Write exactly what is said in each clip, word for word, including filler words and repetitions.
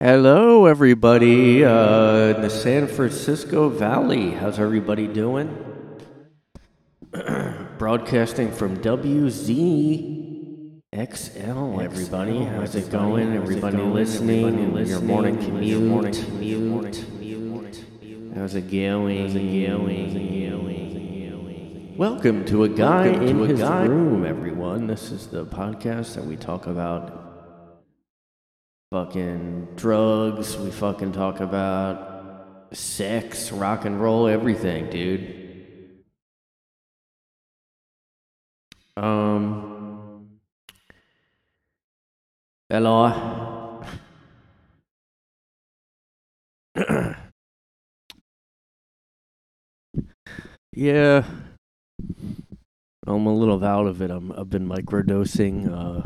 Hello, everybody uh, in the San Francisco Valley. How's everybody doing? Broadcasting from W Z X L, everybody. How's it going? Everybody listening? Your morning commute. How's it going? Welcome to A Guy in His Room, everyone. This is the podcast that we talk about fucking drugs, we fucking talk about sex, rock and roll, everything, dude. Um, hello. Yeah, I'm a little out of it. I'm, I've been microdosing, uh,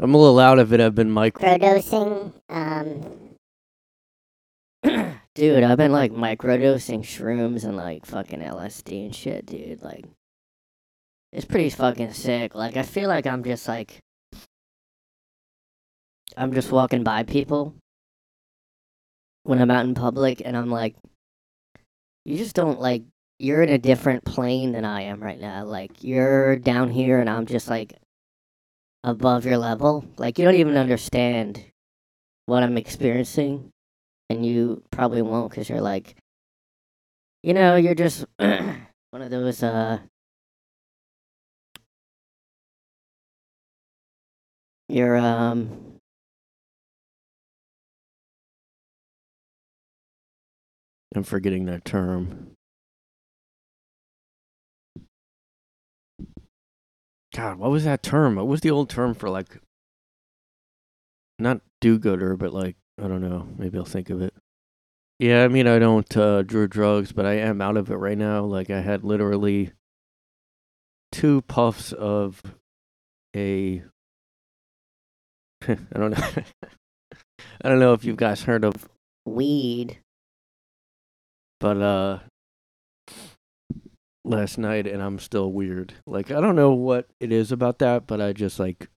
I'm a little out of it. I've been microdosing. Um, dude, I've been like microdosing shrooms and like fucking L S D and shit, dude. Like, it's pretty fucking sick. Like, I feel like I'm just like, I'm just walking by people when I'm out in public, and I'm like, you just don't like, you're in a different plane than I am right now. Like, you're down here, and I'm just like above your level. Like, you don't even understand what I'm experiencing, and you probably won't, because you're like, you know, you're just one of those, uh, you're, um, I'm forgetting that term. God, what was that term? What was the old term for, like, not do-gooder, but, like, I don't know. Maybe I'll think of it. Yeah, I mean, I don't uh, do drugs, but I am out of it right now. Like, I had literally two puffs of a, I don't know. I don't know if you guys heard of weed, but, uh, last night, and I'm still weird. Like, I don't know what it is about that, but I just, like,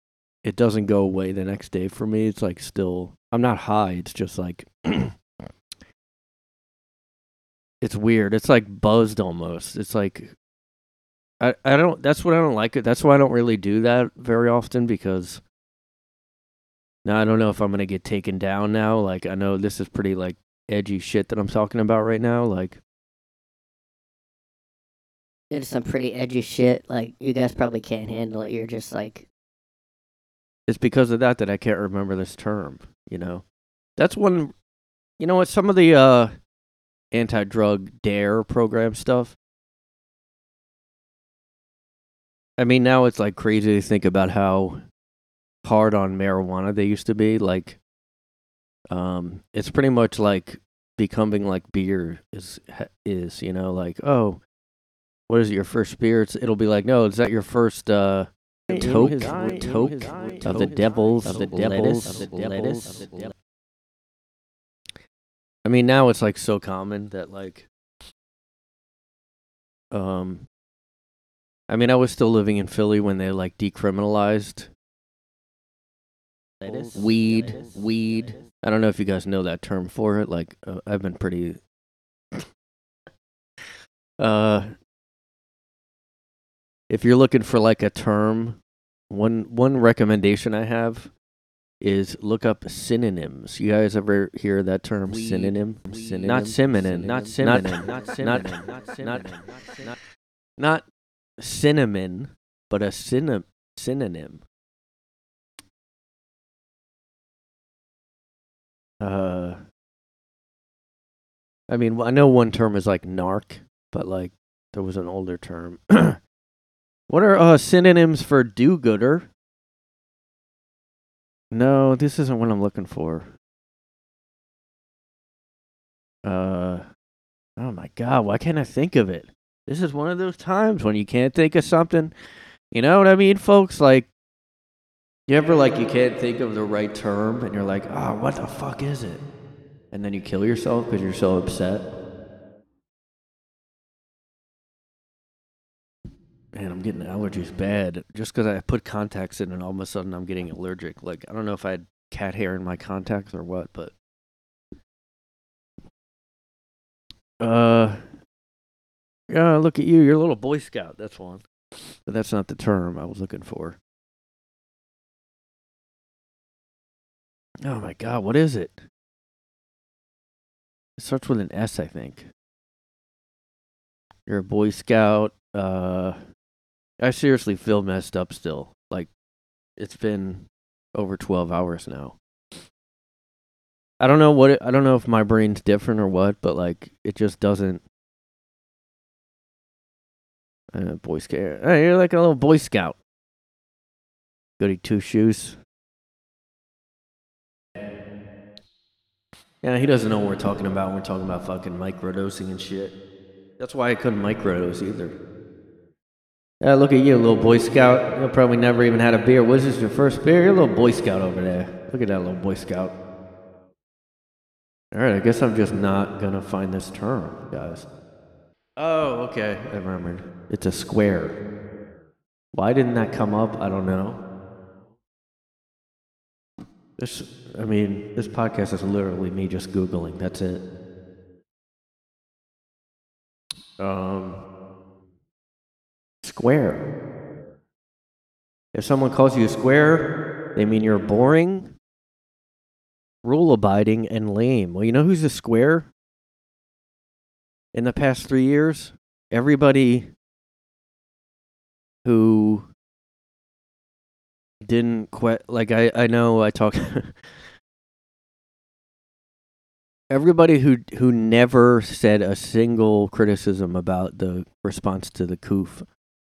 it doesn't go away the next day for me. It's, like, still, I'm not high. It's just, like, it's weird. It's, like, buzzed almost. It's, like, I, I don't, that's what I don't like. That's why I don't really do that very often, because now I don't know if I'm going to get taken down now. Like, I know this is pretty, like, edgy shit that I'm talking about right now. Like, it's some pretty edgy shit. Like, you guys probably can't handle it. You're just like, it's because of that that I can't remember this term, you know? That's one, you know what, some of the uh, anti-drug DARE program stuff, I mean, now it's, like, crazy to think about how hard on marijuana they used to be. Like, um, it's pretty much, like, becoming, like, beer is, is you know, like, oh, what is it, your first beer? It's, it'll be like, no, is that your first uh, toke, eye, toke eye, of the devils, of the devils, of the devils. I mean, now it's, like, so common that, like, um, I mean, I was still living in Philly when they, like, decriminalized lettuce, weed, lettuce, weed. Lettuce. I don't know if you guys know that term for it. Like, uh, I've been pretty, uh, if you're looking for, like, a term, one one recommendation I have is look up synonyms. You guys ever hear that term, weed, synonym? Weed, synonym? Not synonym. Not synonym. Not synonym. Not synonym. Not, not cinnamon, but a syno- synonym. Uh, I mean, I know one term is, like, narc, but, like, there was an older term. What are uh, synonyms for do-gooder? No, this isn't what I'm looking for. Uh, oh my God, why can't I think of it? This is one of those times when you can't think of something. You know what I mean, folks? Like, you ever, like, you can't think of the right term, and you're like, oh, what the fuck is it? And then you kill yourself because you're so upset. Man, I'm getting allergies bad. Just because I put contacts in, and all of a sudden I'm getting allergic. Like, I don't know if I had cat hair in my contacts or what, but uh, yeah, look at you. You're a little Boy Scout. That's one. But that's not the term I was looking for. Oh, my God. What is it? It starts with an S, I think. You're a Boy Scout. Uh, I seriously feel messed up still. Like, it's been over twelve hours now. I don't know what it, I don't know if my brain's different or what, but, like, it just doesn't. Uh, Boy Scout. Oh, you're like a little Boy Scout. Goody two-shoes. Yeah, he doesn't know what we're talking about. We're talking about fucking microdosing and shit. That's why I couldn't microdose either. Yeah, look at you, little Boy Scout. You'll probably never even had a beer. Was this your first beer? You're a little Boy Scout over there. Look at that little Boy Scout. All right, I guess I'm just not going to find this term, guys. Oh, okay. I remembered. It's a square. Why didn't that come up? I don't know. This, I mean, this podcast is literally me just Googling. That's it. Um, square. If someone calls you a square, they mean you're boring, rule-abiding, and lame. Well, you know who's a square? In the past three years, everybody who didn't quit, like I, I know I talk, everybody who who never said a single criticism about the response to the C O O F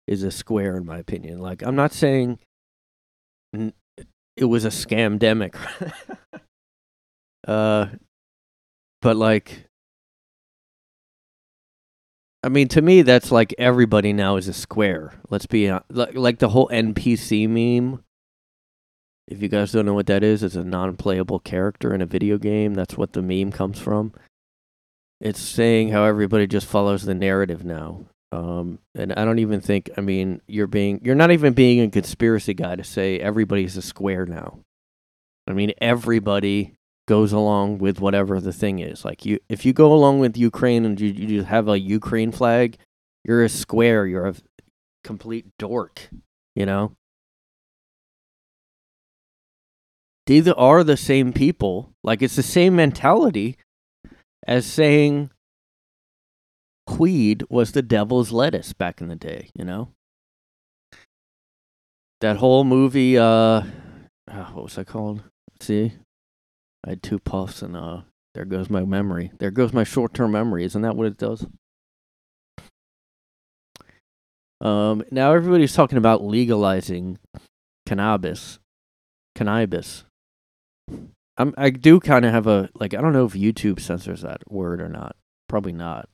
is a square, in my opinion. Like, I'm not saying n- it was a scamdemic, uh, but like, I mean, to me, that's like everybody now is a square. Let's be honest. Like, like the whole N P C meme. If you guys don't know what that is, it's a non-playable character in a video game. That's what the meme comes from. It's saying how everybody just follows the narrative now. Um, and I don't even think, I mean, you're being, you're not even being a conspiracy guy to say everybody's a square now. I mean, everybody goes along with whatever the thing is. Like, you, if you go along with Ukraine and you, you just have a Ukraine flag, you're a square. You're a complete dork, you know? These are the same people. Like, it's the same mentality as saying weed was the devil's lettuce back in the day, you know? That whole movie, uh, what was that called? Let's see? I had two puffs and uh, there goes my memory. There goes my short-term memory. Isn't that what it does? Um, now everybody's talking about legalizing cannabis. Cannabis. I'm, I do kind of have a, like, I don't know if YouTube censors that word or not. Probably not.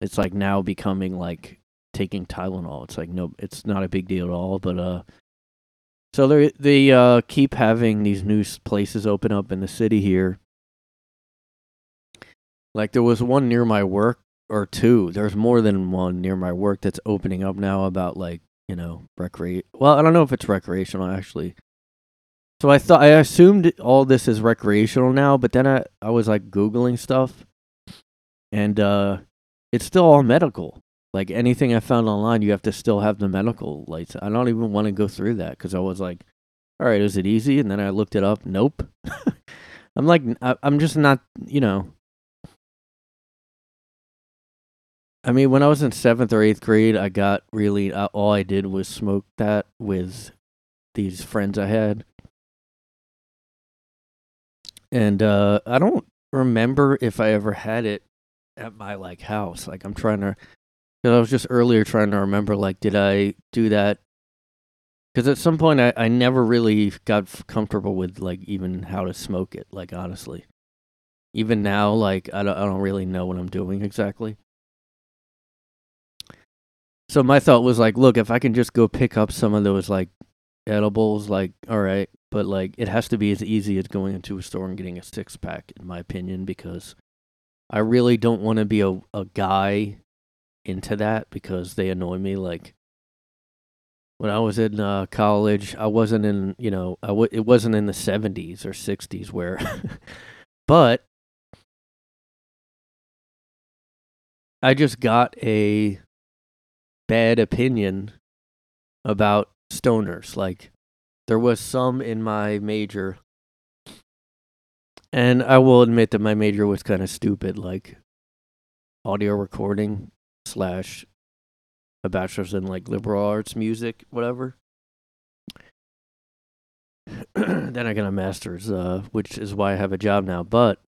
It's like now becoming like taking Tylenol. It's like, no, it's not a big deal at all, but, uh, so they they uh, keep having these new places open up in the city here. Like, there was one near my work, or two. There's more than one near my work that's opening up now about, like, you know, recre. Well, I don't know if it's recreational, actually. So I thought I assumed all this is recreational now, but then I, I was, like, Googling stuff. And uh, it's still all medical. Like, anything I found online, you have to still have the medical license. I don't even want to go through that because I was like, all right, is it easy? And then I looked it up. Nope. I'm like, I'm just not, you know. I mean, when I was in seventh or eighth grade, I got really, uh, all I did was smoke that with these friends I had. And uh, I don't remember if I ever had it at my, like, house. Like, I'm trying to. Because I was just earlier trying to remember, like, did I do that? Because at some point, I, I never really got f- comfortable with, like, even how to smoke it, like, honestly. Even now, like, I don't, I don't really know what I'm doing exactly. So my thought was, like, look, if I can just go pick up some of those, like, edibles, like, all right. But, like, it has to be as easy as going into a store and getting a six-pack, in my opinion, because I really don't want to be a, a guy into that because they annoy me. Like, When I was in uh, college, I wasn't in, you know, I w- it wasn't in the seventies or sixties where, but I just got a bad opinion about stoners. Like, there was some in my major, and I will admit that my major was kind of stupid, like audio recording slash a bachelor's in like liberal arts music, whatever. Then I got a master's, uh, which is why I have a job now. But,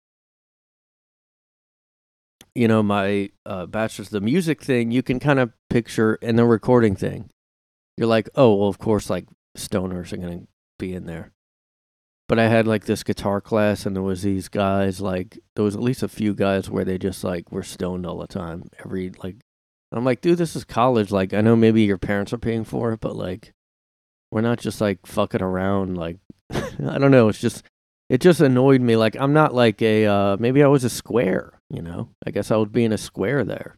you know, my uh, bachelor's, the music thing, you can kind of picture, and the recording thing, you're like, oh, well, of course, like stoners are going to be in there. But I had like this guitar class, and there was these guys, like, there was at least a few guys where they just like were stoned all the time. Every, like, I'm like, dude, this is college. Like, I know maybe your parents are paying for it, but like, we're not just like fucking around. Like, I don't know. It's just, it just annoyed me. Like, I'm not like a, uh, maybe I was a square, you know? I guess I was being a square there.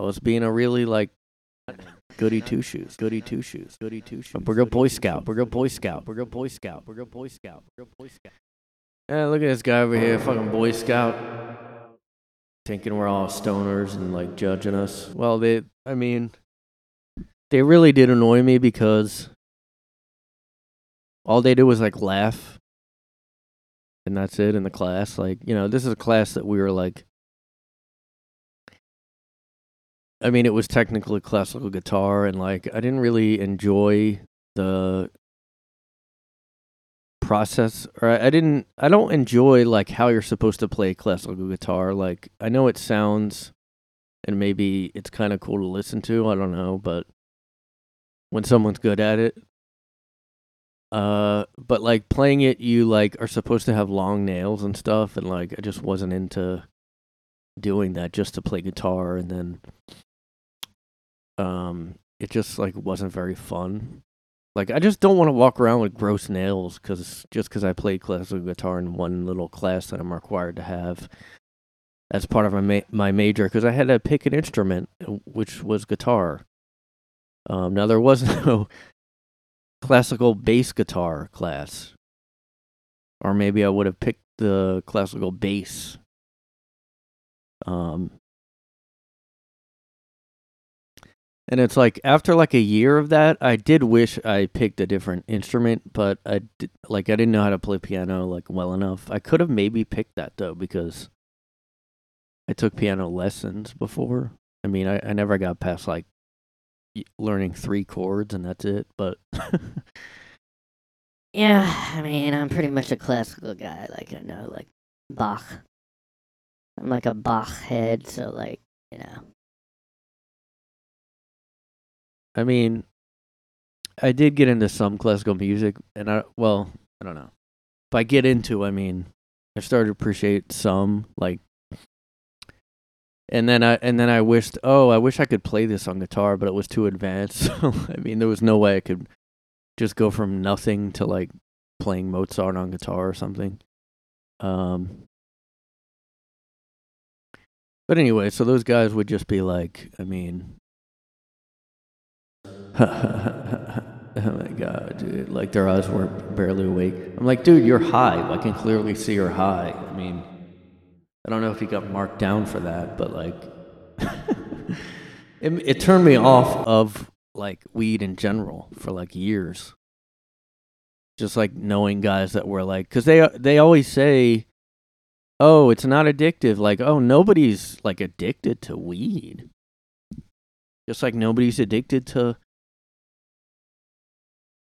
I was being a really like goody two shoes, goody two shoes, goody two shoes. We're a Boy Scout. We're a Boy Scout. We're a Boy Scout. We're a Boy Scout. We're a Boy Scout. Yeah, look at this guy over here, fucking Boy Scout, thinking we're all stoners and like judging us. Well, they, I mean, they really did annoy me because all they do was like laugh, and that's it in the class. Like, you know, this is a class that we were like, I mean, it was technically classical guitar, and like, I didn't really enjoy the process, or I didn't I don't enjoy like how you're supposed to play classical guitar. Like, I know it sounds, and maybe it's kind of cool to listen to, I don't know, but when someone's good at it, uh but like playing it, you like are supposed to have long nails and stuff, and like I just wasn't into doing that just to play guitar. And then um it just like wasn't very fun. Like, I just don't want to walk around with gross nails cause, just because I played classical guitar in one little class that I'm required to have as part of my ma- my major, because I had to pick an instrument, which was guitar. Um, now, there was no classical bass guitar class. Or maybe I would have picked the classical bass. Um, And it's like, after like a year of that, I did wish I picked a different instrument, but I did, like, I didn't know how to play piano like well enough. I could have maybe picked that though, because I took piano lessons before. I mean, I, I never got past like learning three chords and that's it, but. Yeah, I mean, I'm pretty much a classical guy. Like, I know, like, Bach. I'm like a Bach head, so like, you know. I mean, I did get into some classical music, and I, well, I don't know. By get into, I mean, I started to appreciate some, like, and then I, and then I wished, oh, I wish I could play this on guitar, but it was too advanced. So, I mean, there was no way I could just go from nothing to, like, playing Mozart on guitar or something. Um, but anyway, so those guys would just be like, I mean... Oh my god, dude. Like, their eyes were barely awake. I'm like, dude, you're high. I can clearly see you're high. I mean, I don't know if you got marked down for that, but like, it, it turned me off of like weed in general for like years. Just like knowing guys that were like, because they, they always say, oh, it's not addictive. Like, oh, nobody's like addicted to weed. Just like nobody's addicted to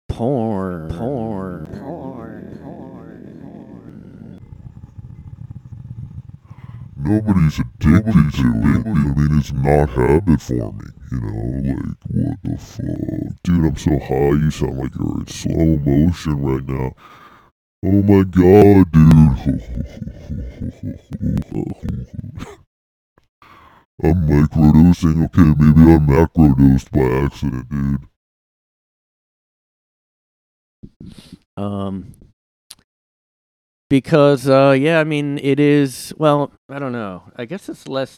porn. Porn. Porn. Porn. Nobody's addicted to it. I mean, it's not habit forming, you know? Like, what the fuck? Dude, I'm so high, you sound like you're in slow motion right now. Oh my god, dude. I'm microdosing, okay, maybe I'm macrodosed by accident, dude. Um, because, uh, yeah, I mean, it is, well, I don't know. I guess it's less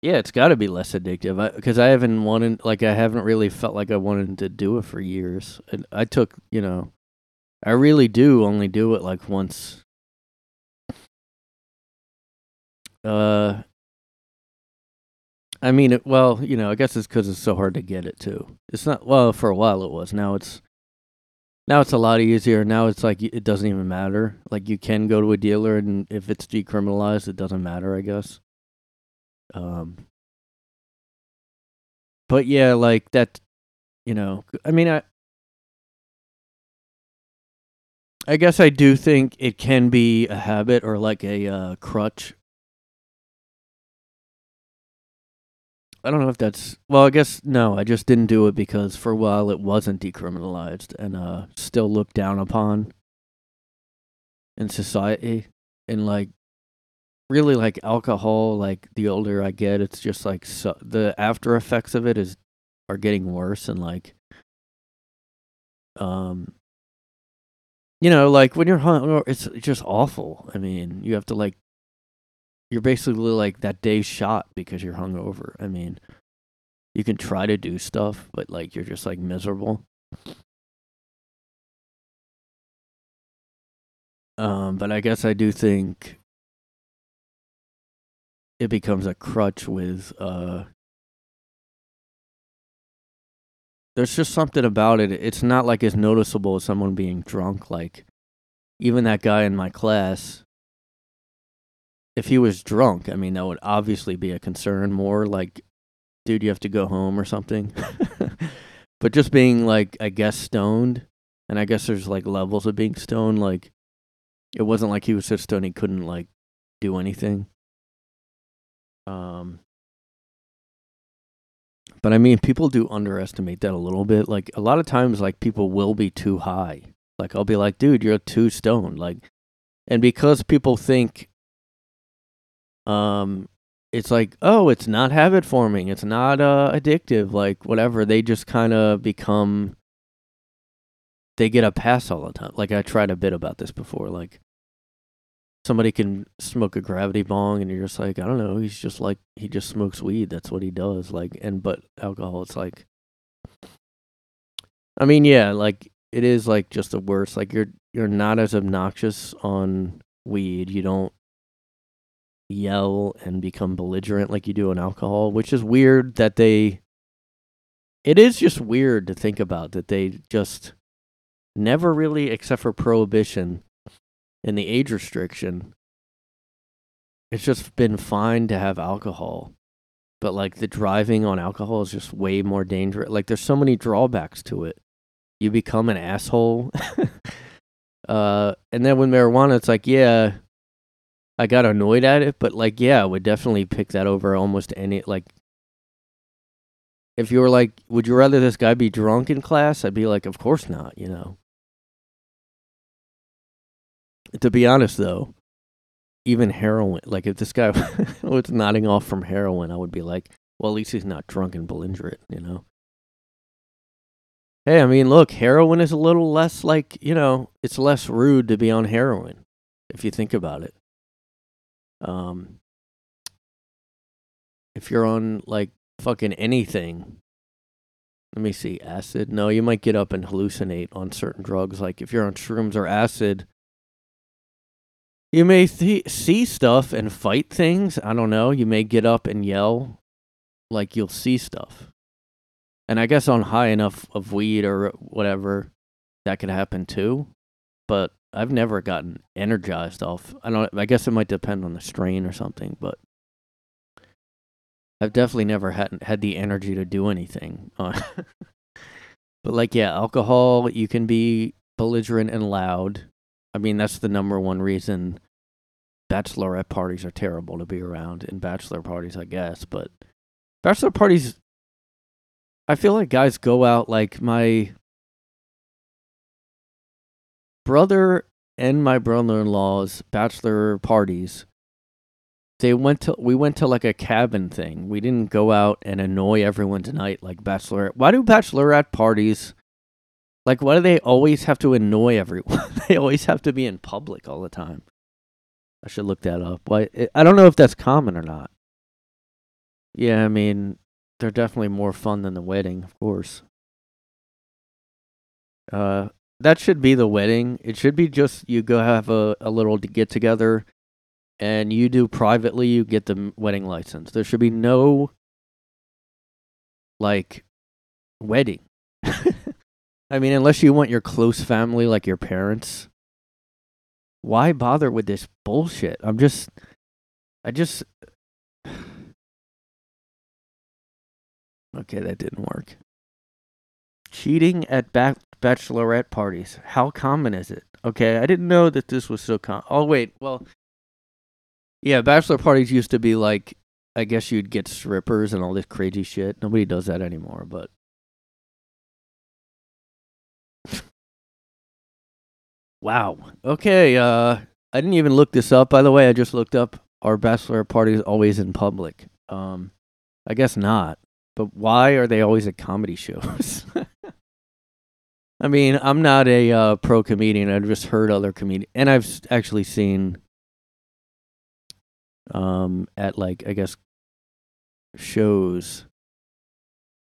Yeah, it's got to be less addictive because I, I haven't wanted, like, I haven't really felt like I wanted to do it for years. And I took, you know, I really do only do it like once. Uh, I mean, it, well, you know, I guess it's because it's so hard to get it too. It's not, well, for a while it was. Now it's, now it's a lot easier. Now it's like it doesn't even matter. Like you can go to a dealer, and if it's decriminalized, it doesn't matter, I guess. Um, but yeah, like that, you know, I mean, I, I guess I do think it can be a habit or like a uh, crutch. I don't know if that's, well, I guess, no, I just didn't do it because for a while it wasn't decriminalized and uh, still looked down upon in society and like, really, like, alcohol, like, the older I get, it's just, like, so, the after effects of it is are getting worse, and, like, um, you know, like, when you're hung, it's just awful. I mean, you have to, like, you're basically, like, that day's shot because you're hungover. I mean, you can try to do stuff, but, like, you're just, like, miserable. Um, but I guess I do think it becomes a crutch with, uh, there's just something about it. It's not like as noticeable as someone being drunk. Like, even that guy in my class, if he was drunk, I mean, that would obviously be a concern more. Like, dude, you have to go home or something. But just being, like, I guess stoned, and I guess there's, like, levels of being stoned. Like, it wasn't like he was so stoned he couldn't, like, do anything. Um, but I mean, people do underestimate that a little bit. Like a lot of times, like people will be too high. Like I'll be like, dude, you're too stoned. Like, and because people think, um, it's like, oh, it's not habit forming. It's not, uh, addictive, like whatever. They just kind of become, they get a pass all the time. Like I tried a bit about this before, like, somebody can smoke a gravity bong and you're just like, I don't know, he's just like, he just smokes weed, that's what he does, like, and but alcohol, it's like, I mean, yeah, like, it is like just the worst, like, you're you're not as obnoxious on weed, you don't yell and become belligerent like you do on alcohol, which is weird that they, it is just weird to think about, that they just never really, except for prohibition and the age restriction, it's just been fine to have alcohol. But, like, the driving on alcohol is just way more dangerous. Like, there's so many drawbacks to it. You become an asshole. uh, and then with marijuana, it's like, yeah, I got annoyed at it. But, like, yeah, I would definitely pick that over almost any, like, if you were like, would you rather this guy be drunk in class? I'd be like, of course not, you know. To be honest, though, even heroin, like if this guy was nodding off from heroin, I would be like, well, at least he's not drunk and belligerent, you know? Hey, I mean, look, heroin is a little less like, you know, it's less rude to be on heroin, if you think about it. Um, if you're on, like, fucking anything, let me see, acid? No, you might get up and hallucinate on certain drugs. Like, if you're on shrooms or acid, you may th- see stuff and fight things. I don't know. You may get up and yell, like you'll see stuff. And I guess on high enough of weed or whatever, that could happen too. But I've never gotten energized off. I don't. I guess it might depend on the strain or something. But I've definitely never had had the energy to do anything. But like, yeah, alcohol. You can be belligerent and loud. I mean, that's the number one reason bachelorette parties are terrible to be around, and bachelor parties, I guess, but bachelor parties, I feel like guys go out, like, my brother and my brother-in-law's bachelor parties, they went to, we went to, like, a cabin thing. We didn't go out and annoy everyone tonight, like, bachelorette. Why do bachelorette parties, like, why do they always have to annoy everyone? They always have to be in public all the time. I should look that up. Why? I don't know if that's common or not. Yeah, I mean, they're definitely more fun than the wedding, of course. Uh, that should be the wedding. It should be just you go have a, a little get-together, and you do privately, you get the wedding license. There should be no, like, wedding. I mean, unless you want your close family, like your parents. Why bother with this bullshit? I'm just... I just... Okay, that didn't work. Cheating at ba- bachelorette parties. How common is it? Okay, I didn't know that this was so common. Oh, wait, well... Yeah, bachelor parties used to be like... I guess you'd get strippers and all this crazy shit. Nobody does that anymore, but... Wow. Okay, uh, I didn't even look this up, by the way. I just looked up, are bachelor parties always in public? Um, I guess not. But why are they always at comedy shows? I mean, I'm not a uh, pro comedian. I've just heard other comedians. And I've actually seen um, at, like, I guess, shows.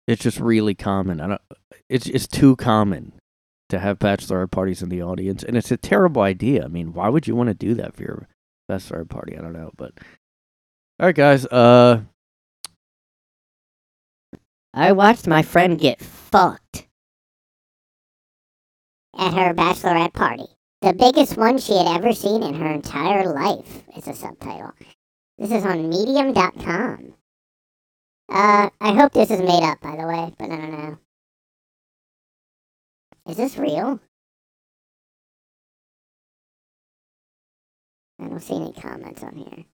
It's just really common. I don't, it's, it's too common to have bachelorette parties in the audience. And it's a terrible idea. I mean, why would you want to do that for your bachelorette party? I don't know. But, all right, guys. Uh... I watched my friend get fucked at her bachelorette party. The biggest one she had ever seen in her entire life is a subtitle. This is on medium dot com. Uh, I hope this is made up, by the way, but I don't know. Is this real? I don't see any comments on here.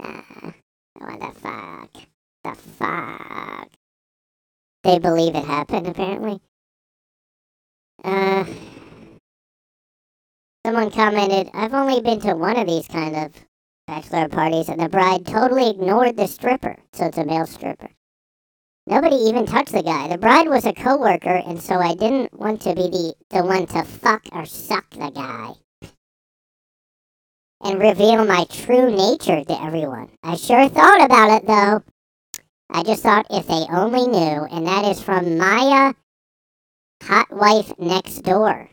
Nah. What the fuck? The fuck? They believe it happened, apparently. Uh, someone commented, I've only been to one of these kind of bachelor parties, and the bride totally ignored the stripper. So it's a male stripper. Nobody even touched the guy. The bride was a coworker, and so I didn't want to be the, the one to fuck or suck the guy and reveal my true nature to everyone. I sure thought about it, though. I just thought if they only knew, and that is from Maya, Hot Wife Next Door.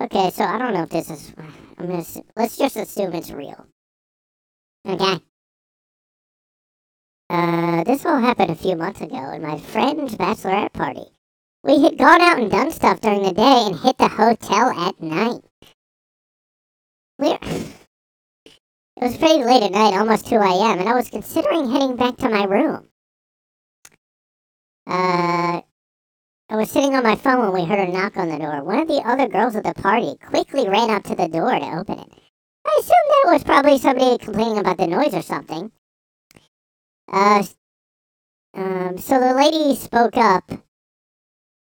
Okay, so I don't know if this is... I'm gonna, let's just assume it's real. Okay. Uh, this all happened a few months ago at my friend's bachelorette party. We had gone out and done stuff during the day and hit the hotel at night. We're... It was pretty late at night, almost two a.m., and I was considering heading back to my room. Uh, I was sitting on my phone when we heard a knock on the door. One of the other girls at the party quickly ran up to the door to open it. I assumed that was probably somebody complaining about the noise or something. Uh, um, so the lady spoke up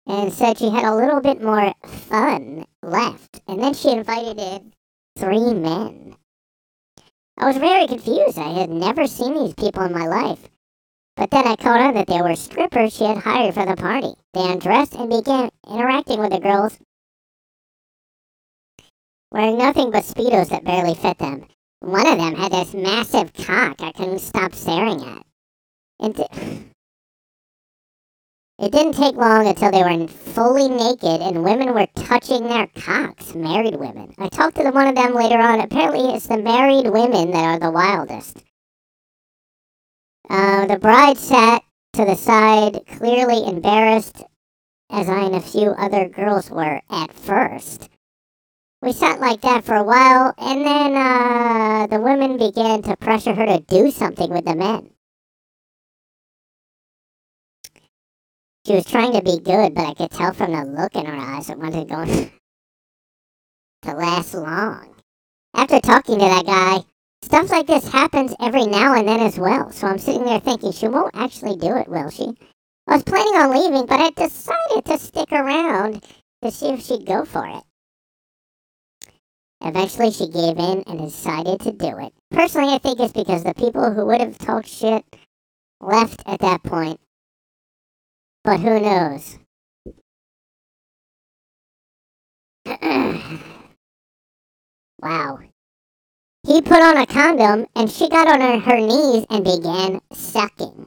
and said she had a little bit more fun left, and then she invited in three men. I was very confused. I had never seen these people in my life. But then I caught on that they were strippers she had hired for the party. They undressed and began interacting with the girls, wearing nothing but Speedos that barely fit them. One of them had this massive cock I couldn't stop staring at. It, d- it didn't take long until they were fully naked and women were touching their cocks, married women. I talked to the one of them later on. Apparently, it's the married women that are the wildest. Uh, the bride sat to the side, clearly embarrassed, as I and a few other girls were at first. We sat like that for a while, and then uh, the women began to pressure her to do something with the men. She was trying to be good, but I could tell from the look in her eyes it wasn't going to last long. After talking to that guy, stuff like this happens every now and then as well, so I'm sitting there thinking, she won't actually do it, will she? I was planning on leaving, but I decided to stick around to see if she'd go for it. Eventually, she gave in and decided to do it. Personally, I think it's because the people who would have talked shit left at that point. But who knows? Wow. He put on a condom, and she got on her, her knees and began sucking.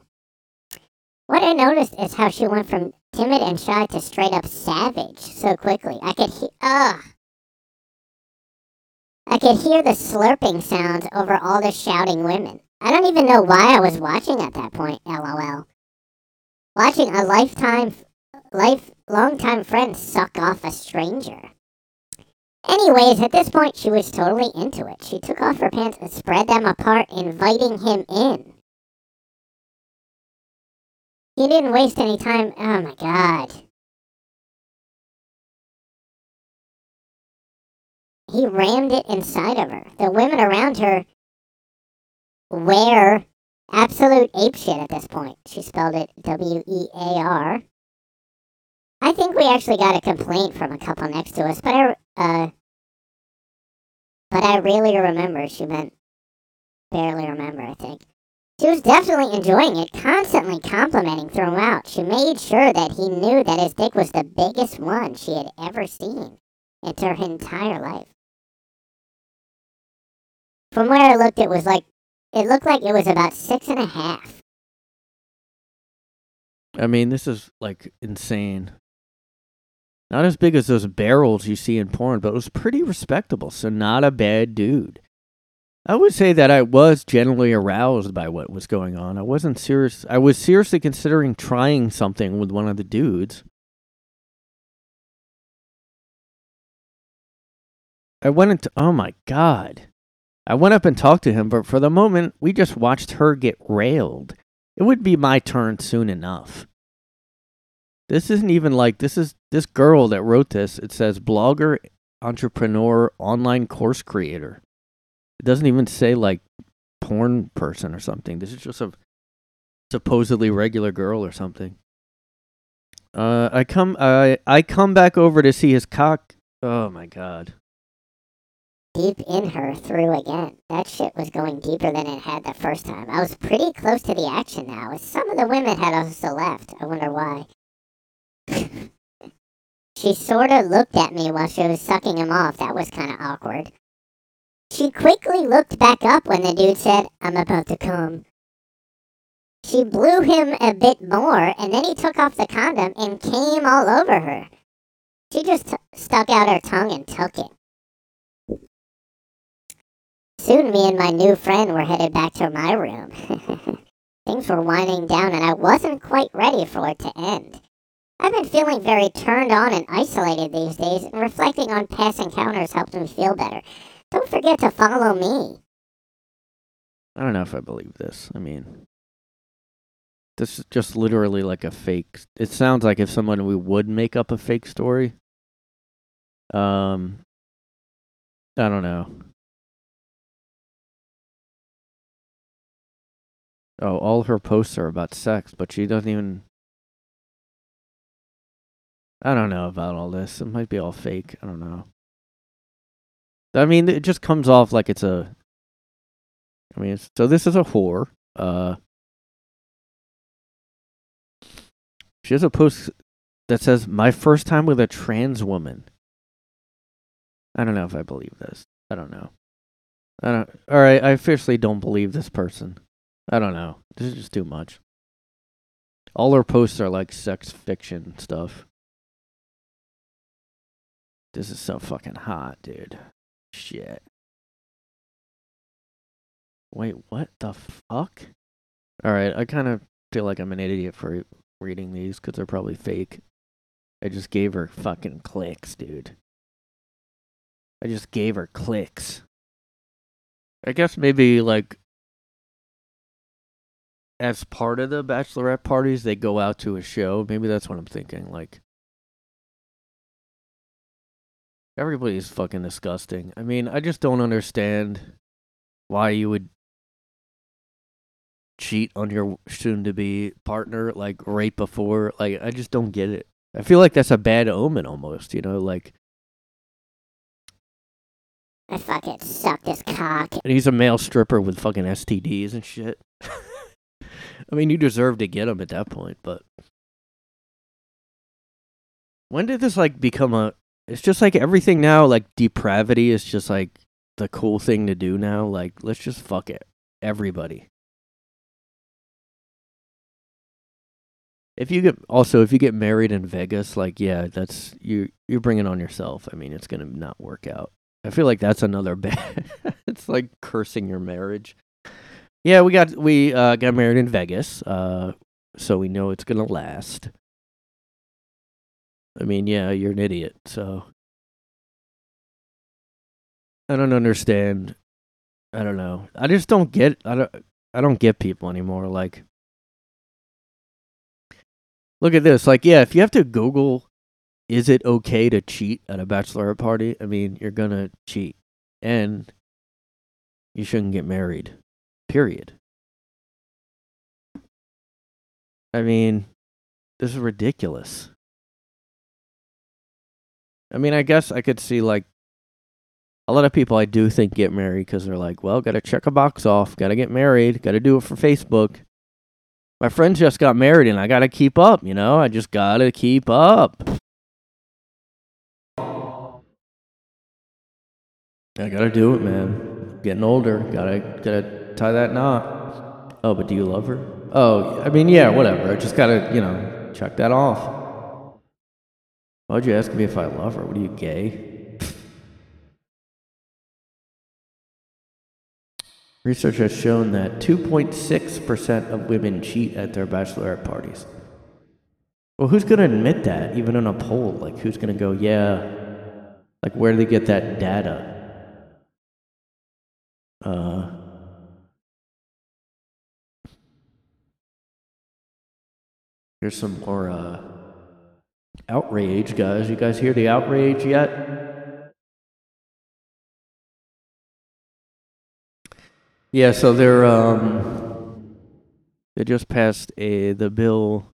What I noticed is how she went from timid and shy to straight up savage so quickly. I could hear, ugh. I could hear the slurping sounds over all the shouting women. I don't even know why I was watching at that point, lol. Watching a lifetime, life, long-time friend suck off a stranger. Anyways, at this point, she was totally into it. She took off her pants and spread them apart, inviting him in. He didn't waste any time. Oh my god. He rammed it inside of her. The women around her were absolute apeshit at this point. She spelled it W E A R. I think we actually got a complaint from a couple next to us, but I, uh, but I really remember. She meant barely remember, I think. She was definitely enjoying it, constantly complimenting throughout. She made sure that he knew that his dick was the biggest one she had ever seen in her entire life. From where I looked, it was like, it looked like it was about six and a half. I mean, this is, like, insane. Not as big as those barrels you see in porn, but it was pretty respectable, so not a bad dude. I would say that I was generally aroused by what was going on. I wasn't serious. I was seriously considering trying something with one of the dudes. I went into, oh my god. I went up and talked to him, but for the moment, we just watched her get railed. It would be my turn soon enough. This isn't even like, this is this girl that wrote this. It says blogger, entrepreneur, online course creator. It doesn't even say like porn person or something. This is just a supposedly regular girl or something. Uh, I come, I I come back over to see his cock. Oh my god. Deep in her through again. That shit was going deeper than it had the first time. I was pretty close to the action now. Some of the women had also left. I wonder why. She sort of looked at me while she was sucking him off. That was kind of awkward. She quickly looked back up when the dude said, "I'm about to come." She blew him a bit more, and then he took off the condom and came all over her. She just t- stuck out her tongue and took it. Soon me and my new friend were headed back to my room. Things were winding down, and I wasn't quite ready for it to end. I've been feeling very turned on and isolated these days, and reflecting on past encounters helped me feel better. Don't forget to follow me. I don't know if I believe this. I mean, this is just literally like a fake. It sounds like if someone we would make up a fake story. Um, I don't know. Oh, all her posts are about sex, but she doesn't even... I don't know about all this. It might be all fake. I don't know. I mean, it just comes off like it's a... I mean, it's, so this is a whore. Uh, she has a post that says, "My first time with a trans woman." I don't know if I believe this. I don't know. I don't... All right, I officially don't believe this person. I don't know. This is just too much. All her posts are like sex fiction stuff. This is so fucking hot, dude. Shit. Wait, what the fuck? Alright, I kind of feel like I'm an idiot for reading these, because they're probably fake. I just gave her fucking clicks, dude. I just gave her clicks. I guess maybe, like, as part of the bachelorette parties, they go out to a show. Maybe that's what I'm thinking, like... Everybody's fucking disgusting. I mean, I just don't understand why you would cheat on your soon-to-be partner, like, right before. Like, I just don't get it. I feel like that's a bad omen, almost, you know, like... I fucking suck this cock. And he's a male stripper with fucking S T Ds and shit. I mean, you deserve to get him at that point, but... When did this, like, become a... It's just like everything now, like depravity is just like the cool thing to do now. Like, let's just fuck it. Everybody. If you get also if you get married in Vegas, like, yeah, that's you you're bringing on yourself. I mean, it's gonna not work out. I feel like that's another bad. It's like cursing your marriage. Yeah, we got we uh, got married in Vegas, uh, so we know it's gonna last. I mean, yeah, you're an idiot. So I don't understand. I don't know. I just don't get. I don't. I don't get people anymore. Like. Look at this. Like, yeah, if you have to Google, is it okay to cheat at a bachelorette party? I mean, you're going to cheat. And you shouldn't get married. Period. I mean, this is ridiculous. I mean, I guess I could see, like, a lot of people I do think get married because they're like, well, got to check a box off. Got to get married. Got to do it for Facebook. My friend just got married and I gotta keep up, you know? I just gotta keep up. I gotta do it, man. Getting older. Gotta, gotta tie that knot. Oh, but do you love her? Oh, I mean, yeah, whatever. I just gotta, you know, check that off. Why'd you ask me if I love her? What are you, gay? Research has shown that two point six percent of women cheat at their bachelorette parties. Well, who's going to admit that, even in a poll? Like, who's going to go, yeah, like, where do they get that data? Uh, here's some more uh, outrage, guys. You guys hear the outrage yet? Yeah, so they're um, they just passed a the bill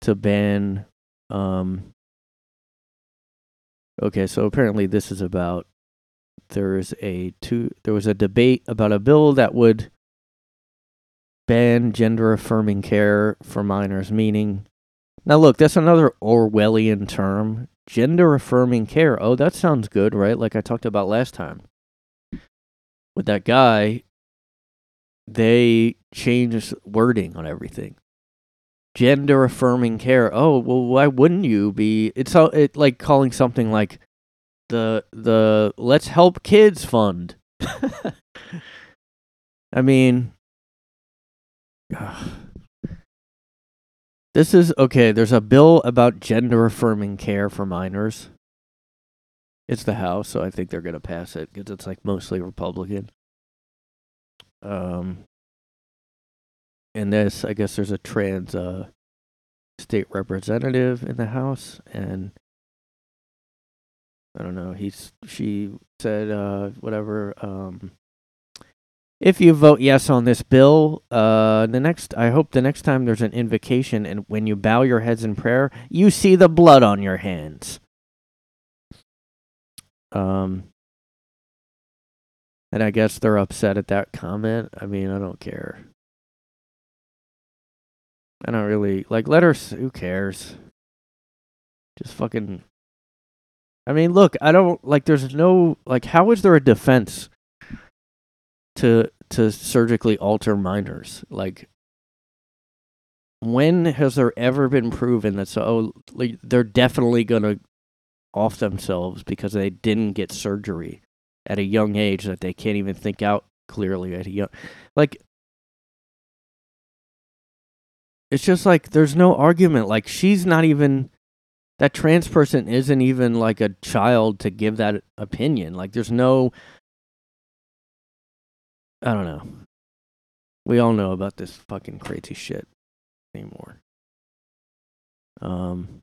to ban. Um, okay, so apparently this is about there is a two there was a debate about a bill that would ban gender affirming care for minors. Meaning, now look, that's another Orwellian term, gender affirming care. Oh, that sounds good, right? Like I talked about last time. With that guy, they changed wording on everything. Gender affirming care. Oh, well, why wouldn't you be? It's all, it like calling something like the the Let's Help Kids Fund. I mean, ugh. This is okay. There's a bill about gender affirming care for minors. It's the House, so I think they're going to pass it because it's like mostly Republican. Um, and this, I guess there's a trans uh, state representative in the House. And I don't know, he's she said, uh, whatever, um, if you vote yes on this bill, uh, the next, I hope the next time there's an invocation and when you bow your heads in prayer, you see the blood on your hands. Um, and I guess they're upset at that comment. I mean, I don't care. I don't really, like, let her, who cares? Just fucking, I mean, look, I don't, like, there's no, like, how is there a defense to, to surgically alter minors? Like, when has there ever been proven that, so, oh, like, they're definitely gonna off themselves because they didn't get surgery at a young age that they can't even think out clearly at a young, like, it's just like there's no argument. Like, she's not even, that trans person isn't even like a child to give that opinion. Like, there's no, I don't know, we all know about this fucking crazy shit anymore. um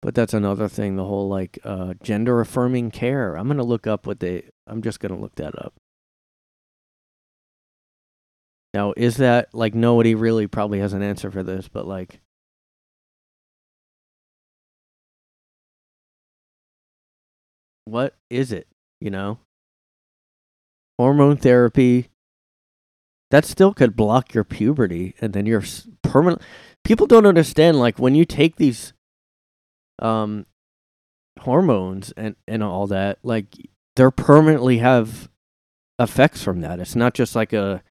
But that's another thing, the whole, like, uh, gender-affirming care. I'm going to look up what they... I'm just going to look that up. Now, is that... Like, nobody really probably has an answer for this, but, like... What is it, you know? Hormone therapy. That still could block your puberty, and then you're permanent... People don't understand, like, when you take these... Um, hormones and, and all that, like, they're permanently have effects from that. It's not just like a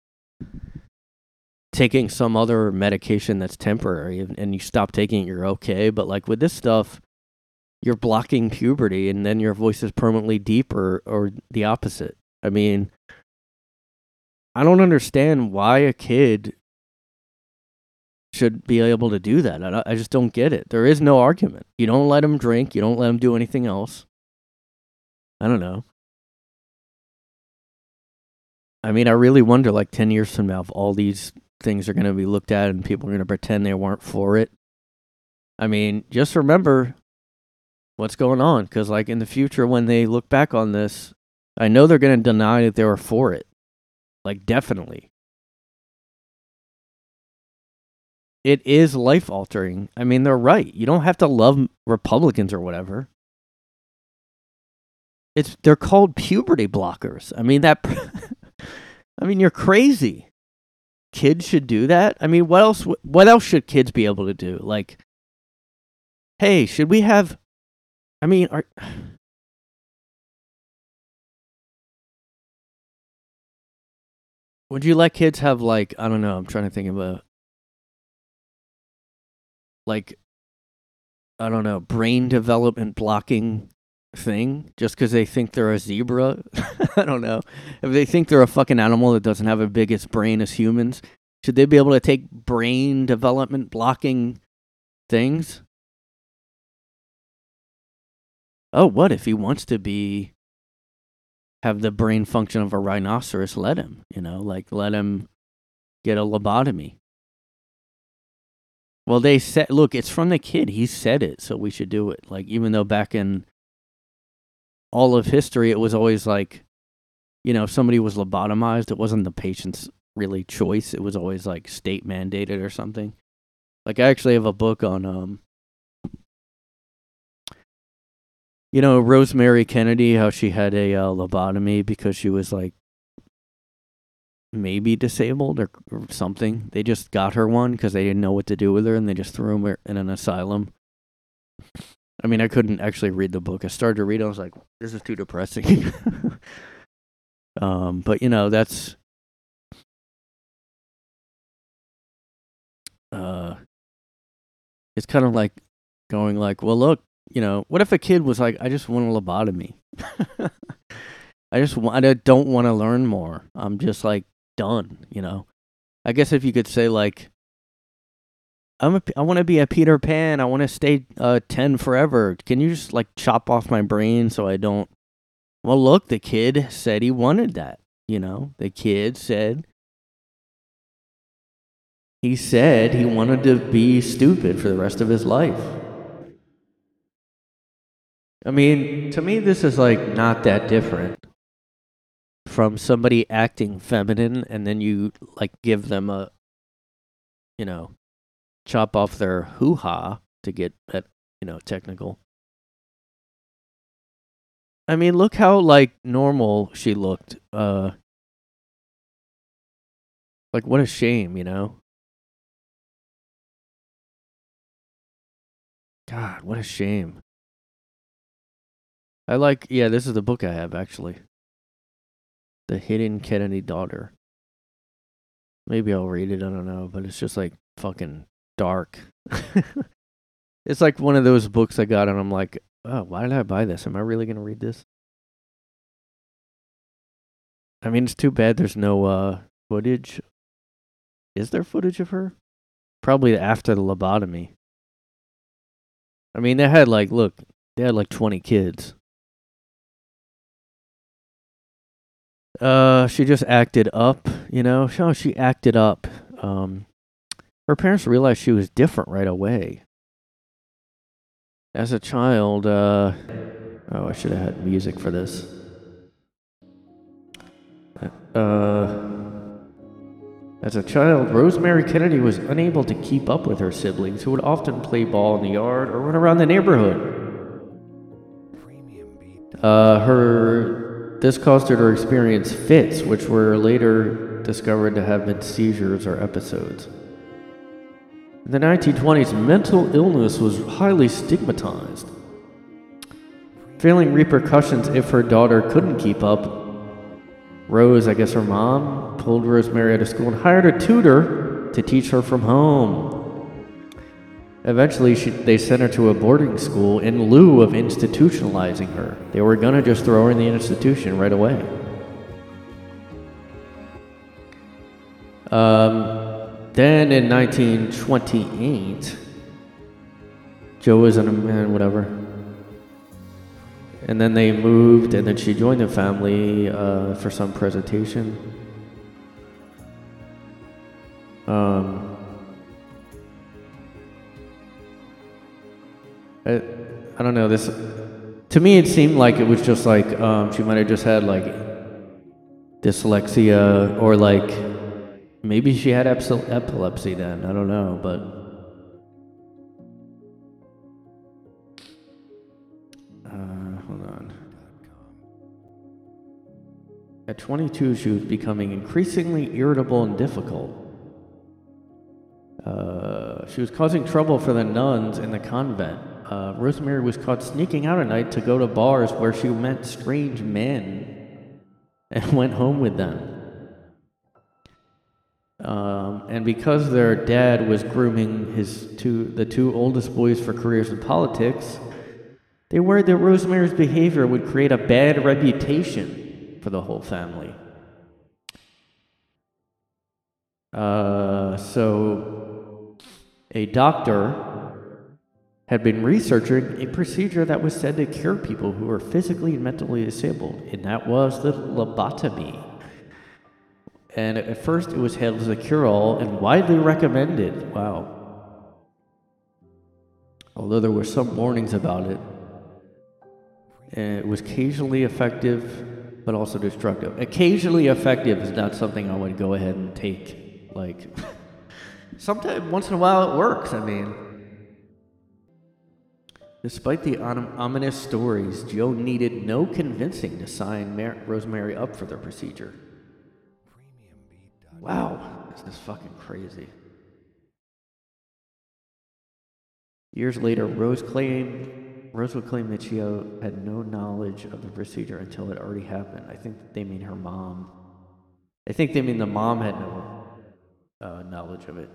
taking some other medication that's temporary and you stop taking it, you're okay. But like with this stuff, you're blocking puberty and then your voice is permanently deep or, or the opposite. I mean, I don't understand why a kid should be able to do that. I, I just don't get it. There is no argument. You don't let them drink. You don't let them do anything else. I don't know. I mean, I really wonder, like, ten years from now, if all these things are going to be looked at and people are going to pretend they weren't for it. I mean, just remember what's going on, because, like, in the future, when they look back on this, I know they're going to deny that they were for it. Like, definitely. It is life-altering. I mean, they're right. You don't have to love Republicans or whatever. It's they're called puberty blockers. I mean, that... I mean, you're crazy. Kids should do that? I mean, what else What else should kids be able to do? Like, hey, should we have... I mean, are... Would you let kids have, like... I don't know, I'm trying to think of a... Like, I don't know, brain development blocking... thing just because they think they're a zebra. I don't know. If they think they're a fucking animal that doesn't have a biggest brain as humans, should they be able to take brain development blocking things? Oh, what if he wants to be have the brain function of a rhinoceros? Let him, you know, like let him get a lobotomy. Well, they said, look, it's from the kid. He said it, so we should do it. Like, even though back in all of history, it was always like, you know, if somebody was lobotomized, it wasn't the patient's really choice. It was always like state mandated or something. Like, I actually have a book on, um, you know, Rosemary Kennedy, how she had a uh, lobotomy because she was like maybe disabled or, or something. They just got her one because they didn't know what to do with her and they just threw her in an asylum. I mean, I couldn't actually read the book. I started to read it. I was like, this is too depressing. um, but, you know, that's... Uh, it's kind of like going like, well, look, you know, what if a kid was like, I just want a lobotomy. I just want, I don't want to learn more. I'm just, like, done, you know. I guess if you could say, like, I'm a, I want to be a Peter Pan. I want to stay uh, ten forever. Can you just, like, chop off my brain so I don't... Well, look, the kid said he wanted that, you know? The kid said... He said he wanted to be stupid for the rest of his life. I mean, to me, this is, like, not that different from somebody acting feminine and then you, like, give them a, you know... chop off their hoo-ha to get, you know, technical. I mean, look how, like, normal she looked. Uh, like, what a shame, you know? God, what a shame. I like, yeah, this is the book I have, actually. The Hidden Kennedy Daughter. Maybe I'll read it, I don't know, but it's just, like, fucking... dark. It's like one of those books I got and I'm like, oh, why did I buy this? Am I really going to read this? I mean, it's too bad there's no uh, footage. Is there footage of her? Probably after the lobotomy. I mean, they had like, look, they had like twenty kids. Uh, she just acted up, you know? Oh, she acted up. Um... Her parents realized she was different right away. As a child, uh... Oh, I should have had music for this. Uh... As a child, Rosemary Kennedy was unable to keep up with her siblings, who would often play ball in the yard or run around the neighborhood. Uh, her... This caused her to experience fits, which were later discovered to have been seizures or episodes. In the nineteen twenties, mental illness was highly stigmatized. feeling repercussions if her daughter couldn't keep up. Rose, I guess her mom, pulled Rosemary out of school and hired a tutor to teach her from home. Eventually, she, they sent her to a boarding school in lieu of institutionalizing her. They were going to just throw her in the institution right away. Um, then in nineteen twenty-eight, Joe was in a man, whatever. And then they moved, and then she joined the family uh, for some presentation. Um, I, I don't know, this, to me it seemed like it was just like, um, she might have just had like dyslexia, or like, maybe she had epsil- epilepsy then, I don't know, but. At twenty-two, she was becoming increasingly irritable and difficult. Uh, she was causing trouble for the nuns in the convent. Uh, Rosemary was caught sneaking out at night to go to bars where she met strange men and went home with them. Um, and because their dad was grooming his two, the two oldest boys for careers in politics, they worried that Rosemary's behavior would create a bad reputation for the whole family. Uh, so a doctor had been researching a procedure that was said to cure people who were physically and mentally disabled, and that was the lobotomy. And at first it was hailed as a cure-all and widely recommended. Wow. Although there were some warnings about it, and it was occasionally effective but also destructive. Occasionally effective is not something I would go ahead and take. Like, sometimes, once in a while it works, I mean. Despite the ominous stories, Joe needed no convincing to sign Mar- Rosemary up for their procedure. Wow, this is fucking crazy. Years later, Rose claimed Rose would claim that she had no knowledge of the procedure until it already happened. I think they mean her mom. I think they mean the mom had no uh, knowledge of it.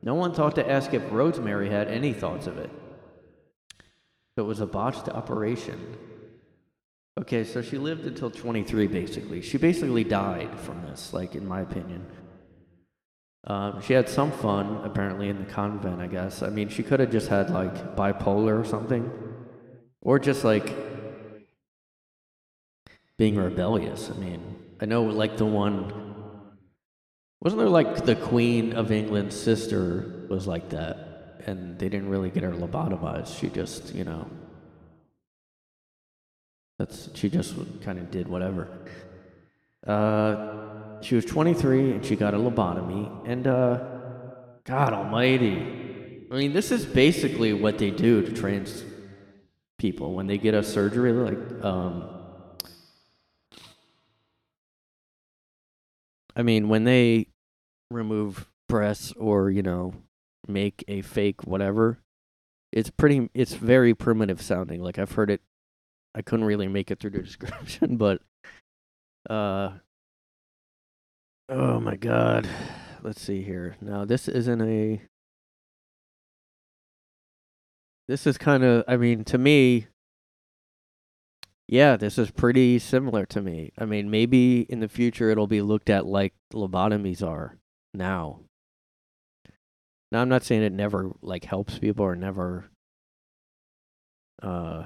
No one thought to ask if Rosemary had any thoughts of it. So it was a botched operation. Okay, so she lived until twenty-three, basically. She basically died from this, like, in my opinion. Um, she had some fun, apparently, in the convent, I guess. I mean, she could have just had, like, bipolar or something. Or just like being rebellious. I mean, I know like the one, wasn't there like the Queen of England's sister was like that, and they didn't really get her lobotomized. She just, you know, that's, she just kind of did whatever. Uh, she was twenty-three and she got a lobotomy, and uh, God almighty. I mean, this is basically what they do to trans people when they get a surgery, like, um, I mean, when they remove breasts or, you know, make a fake whatever, it's pretty, it's very primitive sounding. Like, I've heard it, I couldn't really make it through the description, but, uh, oh my God. Let's see here. Now, this isn't a, This is kind of, I mean, to me, yeah, this is pretty similar to me. I mean, maybe in the future it'll be looked at like lobotomies are now. Now, I'm not saying it never, like, helps people or never, uh,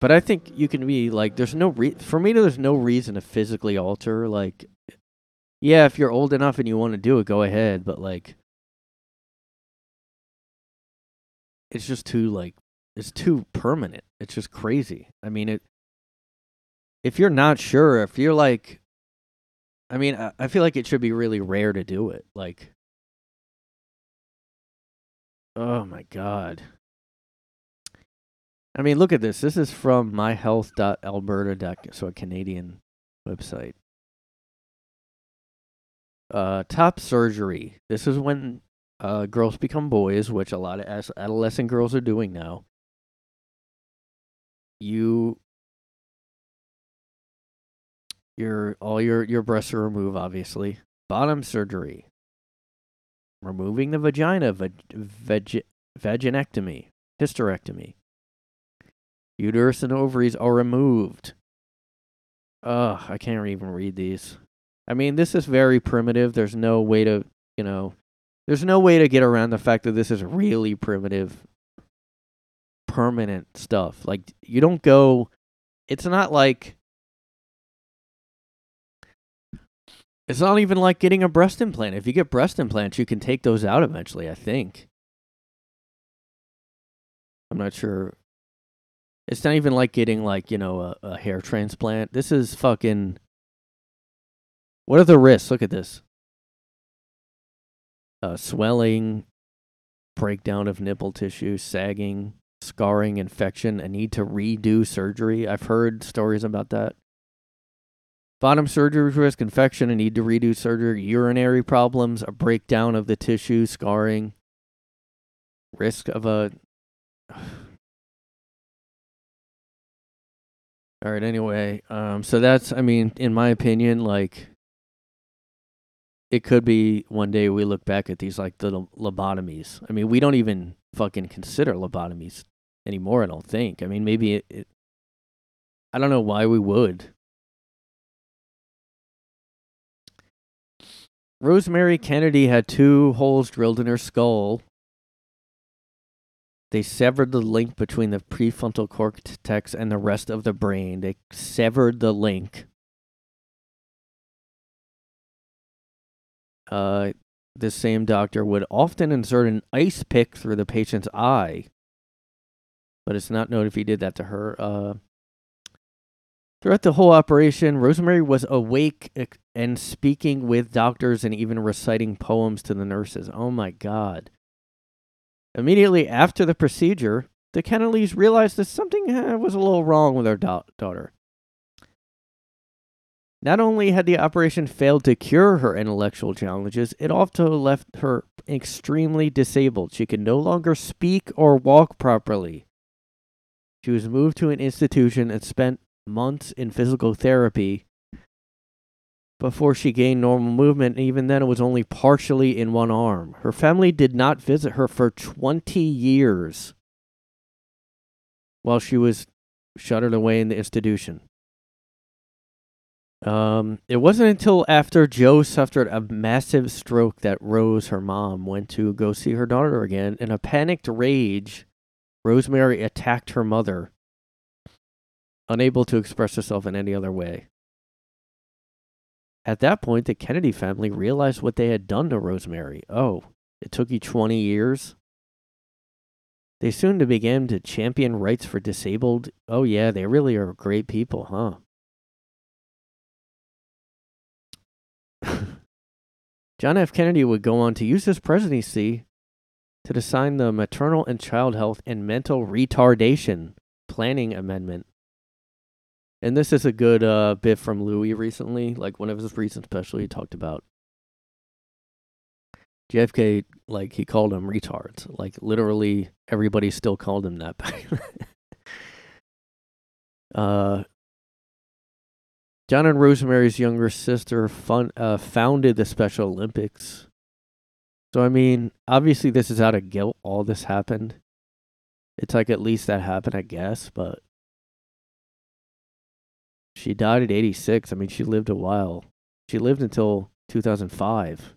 but I think you can be, like, there's no, re- for me, there's no reason to physically alter, like, yeah, if you're old enough and you want to do it, go ahead, but, like, it's just too, like, it's too permanent. It's just crazy. I mean, it. If you're not sure, if you're, like, I mean, I, I feel like it should be really rare to do it. Like, oh, my God. I mean, look at this. This is from my health dot alberta dot com, so a Canadian website. Uh, top surgery. This is when Uh, girls become boys, which a lot of adolescent girls are doing now. you your all your your breasts are removed, obviously. Bottom surgery, removing the vagina, vag, vag, vaginectomy, hysterectomy. Uterus and ovaries are removed. Ugh, I can't even read these. I mean, this is very primitive. There's no way to, you know, there's no way to get around the fact that this is really primitive, permanent stuff. Like, you don't go, it's not like, it's not even like getting a breast implant. If you get breast implants, you can take those out eventually, I think. I'm not sure. It's not even like getting, like, you know, a, a hair transplant. This is fucking... What are the risks? Look at this. Uh, swelling, breakdown of nipple tissue, sagging, scarring, infection, a need to redo surgery. I've heard stories about that. Bottom surgery risk, infection, a need to redo surgery, urinary problems, a breakdown of the tissue, scarring, risk of a... All right, anyway, um, so that's, I mean, in my opinion, like, it could be one day we look back at these, like, the lobotomies. I mean, we don't even fucking consider lobotomies anymore, I don't think. I mean, maybe it, it I don't know why we would. Rosemary Kennedy had two holes drilled in her skull. They severed the link between the prefrontal cortex and the rest of the brain. They severed the link. Uh, this same doctor would often insert an ice pick through the patient's eye, but it's not known if he did that to her. Uh, throughout the whole operation, Rosemary was awake and speaking with doctors and even reciting poems to the nurses. Oh my God. Immediately after the procedure, the Kennedys realized that something was a little wrong with their da- daughter. Not only had the operation failed to cure her intellectual challenges, it also left her extremely disabled. She could no longer speak or walk properly. She was moved to an institution and spent months in physical therapy before she gained normal movement, and even then it was only partially in one arm. Her family did not visit her for twenty years while she was shuttered away in the institution. Um, it wasn't until after Joe suffered a massive stroke that Rose, her mom, went to go see her daughter again. In a panicked rage, Rosemary attacked her mother, unable to express herself in any other way. At that point, the Kennedy family realized what they had done to Rosemary. Oh, it took you twenty years? They soon began to champion rights for disabled. Oh yeah, they really are great people, huh? John F. Kennedy would go on to use his presidency to design the Maternal and Child Health and Mental Retardation Planning Amendment. And this is a good uh, bit from Louie recently, like one of his recent specials he talked about. J F K, like, he called them retards. Like, literally, everybody still called him that. uh, John and Rosemary's younger sister fun, uh, founded the Special Olympics. So, I mean, obviously this is out of guilt. All this happened. It's like, at least that happened, I guess, but... She died at eighty-six. I mean, she lived a while. She lived until two thousand five.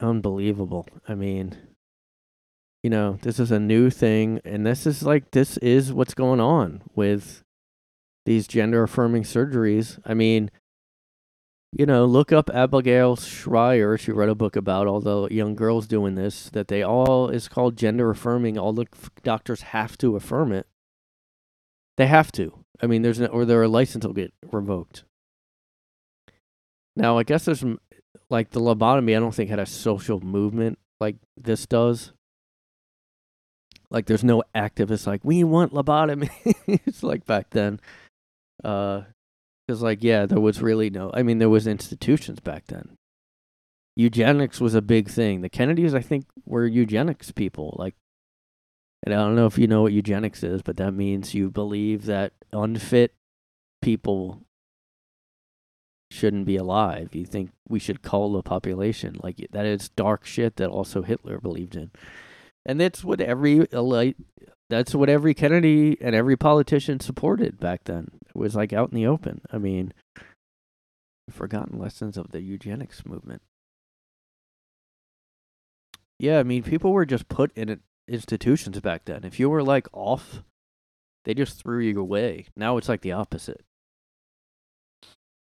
Unbelievable. I mean, you know, this is a new thing, and this is like, this is what's going on with these gender-affirming surgeries. I mean, you know, look up Abigail Shrier. She wrote a book about all the young girls doing this, that they all, it's called gender-affirming. All the doctors have to affirm it. They have to. I mean, there's no, or their license will get revoked. Now, I guess there's, like, the lobotomy, I don't think had a social movement like this does. Like, there's no activists like, we want lobotomy. It's like back then. Because, uh, like, yeah, there was really no, I mean, there was institutions back then. Eugenics was a big thing. The Kennedys, I think, were eugenics people. Like, And I don't know if you know what eugenics is, but that means you believe that unfit people shouldn't be alive. You think we should cull the population. Like, that is dark shit that also Hitler believed in. And that's what every elite, that's what every Kennedy and every politician supported back then. It was like out in the open. I mean, forgotten lessons of the eugenics movement. Yeah, I mean, people were just put in it. Institutions back then. If you were like off, they just threw you away. Now it's like the opposite.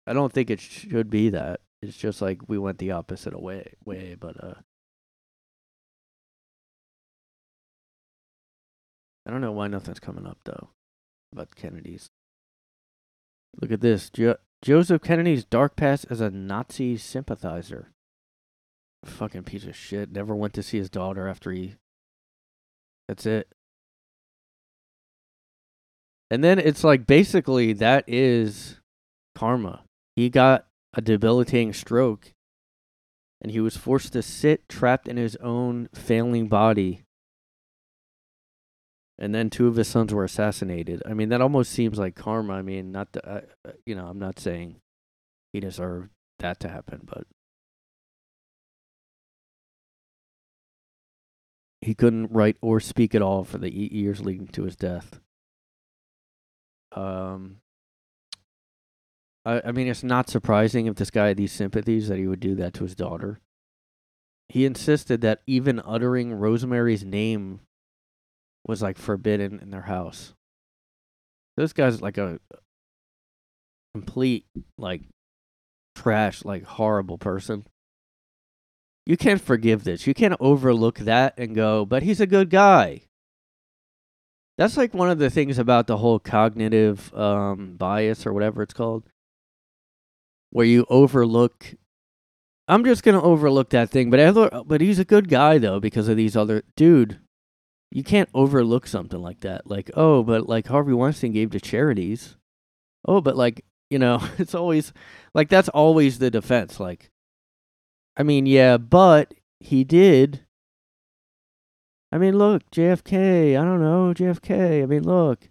I don't think it should be that. It's just like we went the opposite away way, but uh I don't know why nothing's coming up though about Kennedys. Look at this. Jo- Joseph Kennedy's dark past as a Nazi sympathizer. Fucking piece of shit. Never went to see his daughter after he That's it. And then it's like, basically, that is karma. He got a debilitating stroke, and he was forced to sit trapped in his own failing body. And then two of his sons were assassinated. I mean, that almost seems like karma. I mean, not the, uh, you know, I'm not saying he deserved that to happen, but he couldn't write or speak at all for the eight years leading to his death. Um, I, I mean, it's not surprising if this guy had these sympathies that he would do that to his daughter. He insisted that even uttering Rosemary's name was, like, forbidden in their house. This guy's, like, a complete, like, trash, like, horrible person. You can't forgive this. You can't overlook that and go, but he's a good guy. That's like one of the things about the whole cognitive um, bias or whatever it's called, where you overlook, I'm just going to overlook that thing, but I thought, but he's a good guy, though, because of these other, dude, you can't overlook something like that. Like, oh, but like Harvey Weinstein gave to charities. Oh, but like, you know, it's always, like, that's always the defense, like, I mean, yeah, but he did. I mean, look, J F K, I don't know, J F K. I mean, look,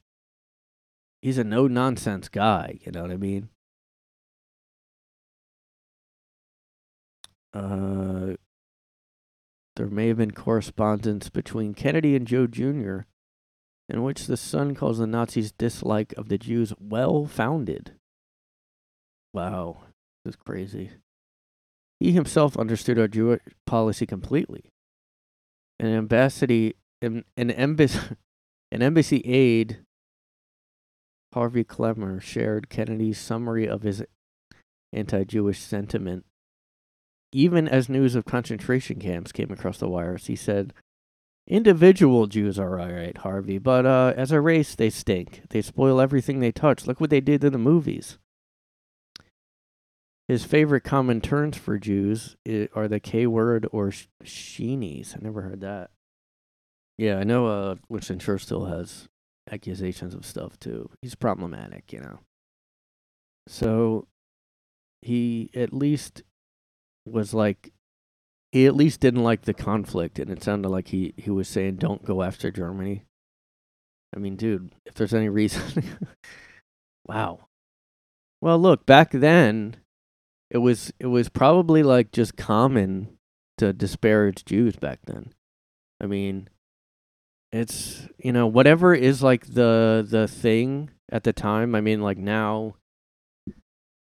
he's a no-nonsense guy, you know what I mean? Uh, there may have been correspondence between Kennedy and Joe Junior in which the son calls the Nazis' dislike of the Jews well-founded. Wow, this is crazy. He himself understood our Jewish policy completely. An embassy, an, an embassy, an embassy aide, Harvey Klemmer, shared Kennedy's summary of his anti-Jewish sentiment. Even as news of concentration camps came across the wires, he said, "Individual Jews are all right, Harvey, but uh, as a race, they stink. They spoil everything they touch. Look what they did to the movies." His favorite common terms for Jews are the K word or sh- sheenies. I never heard that. Yeah, I know uh, Winston Churchill has accusations of stuff, too. He's problematic, you know. So he at least was like, he at least didn't like the conflict, and it sounded like he, he was saying, don't go after Germany. I mean, dude, if there's any reason. Wow. Well, look, back then, It was it was probably like just common to disparage Jews back then. I mean, it's, you know, whatever is like the the thing at the time. I mean, like now,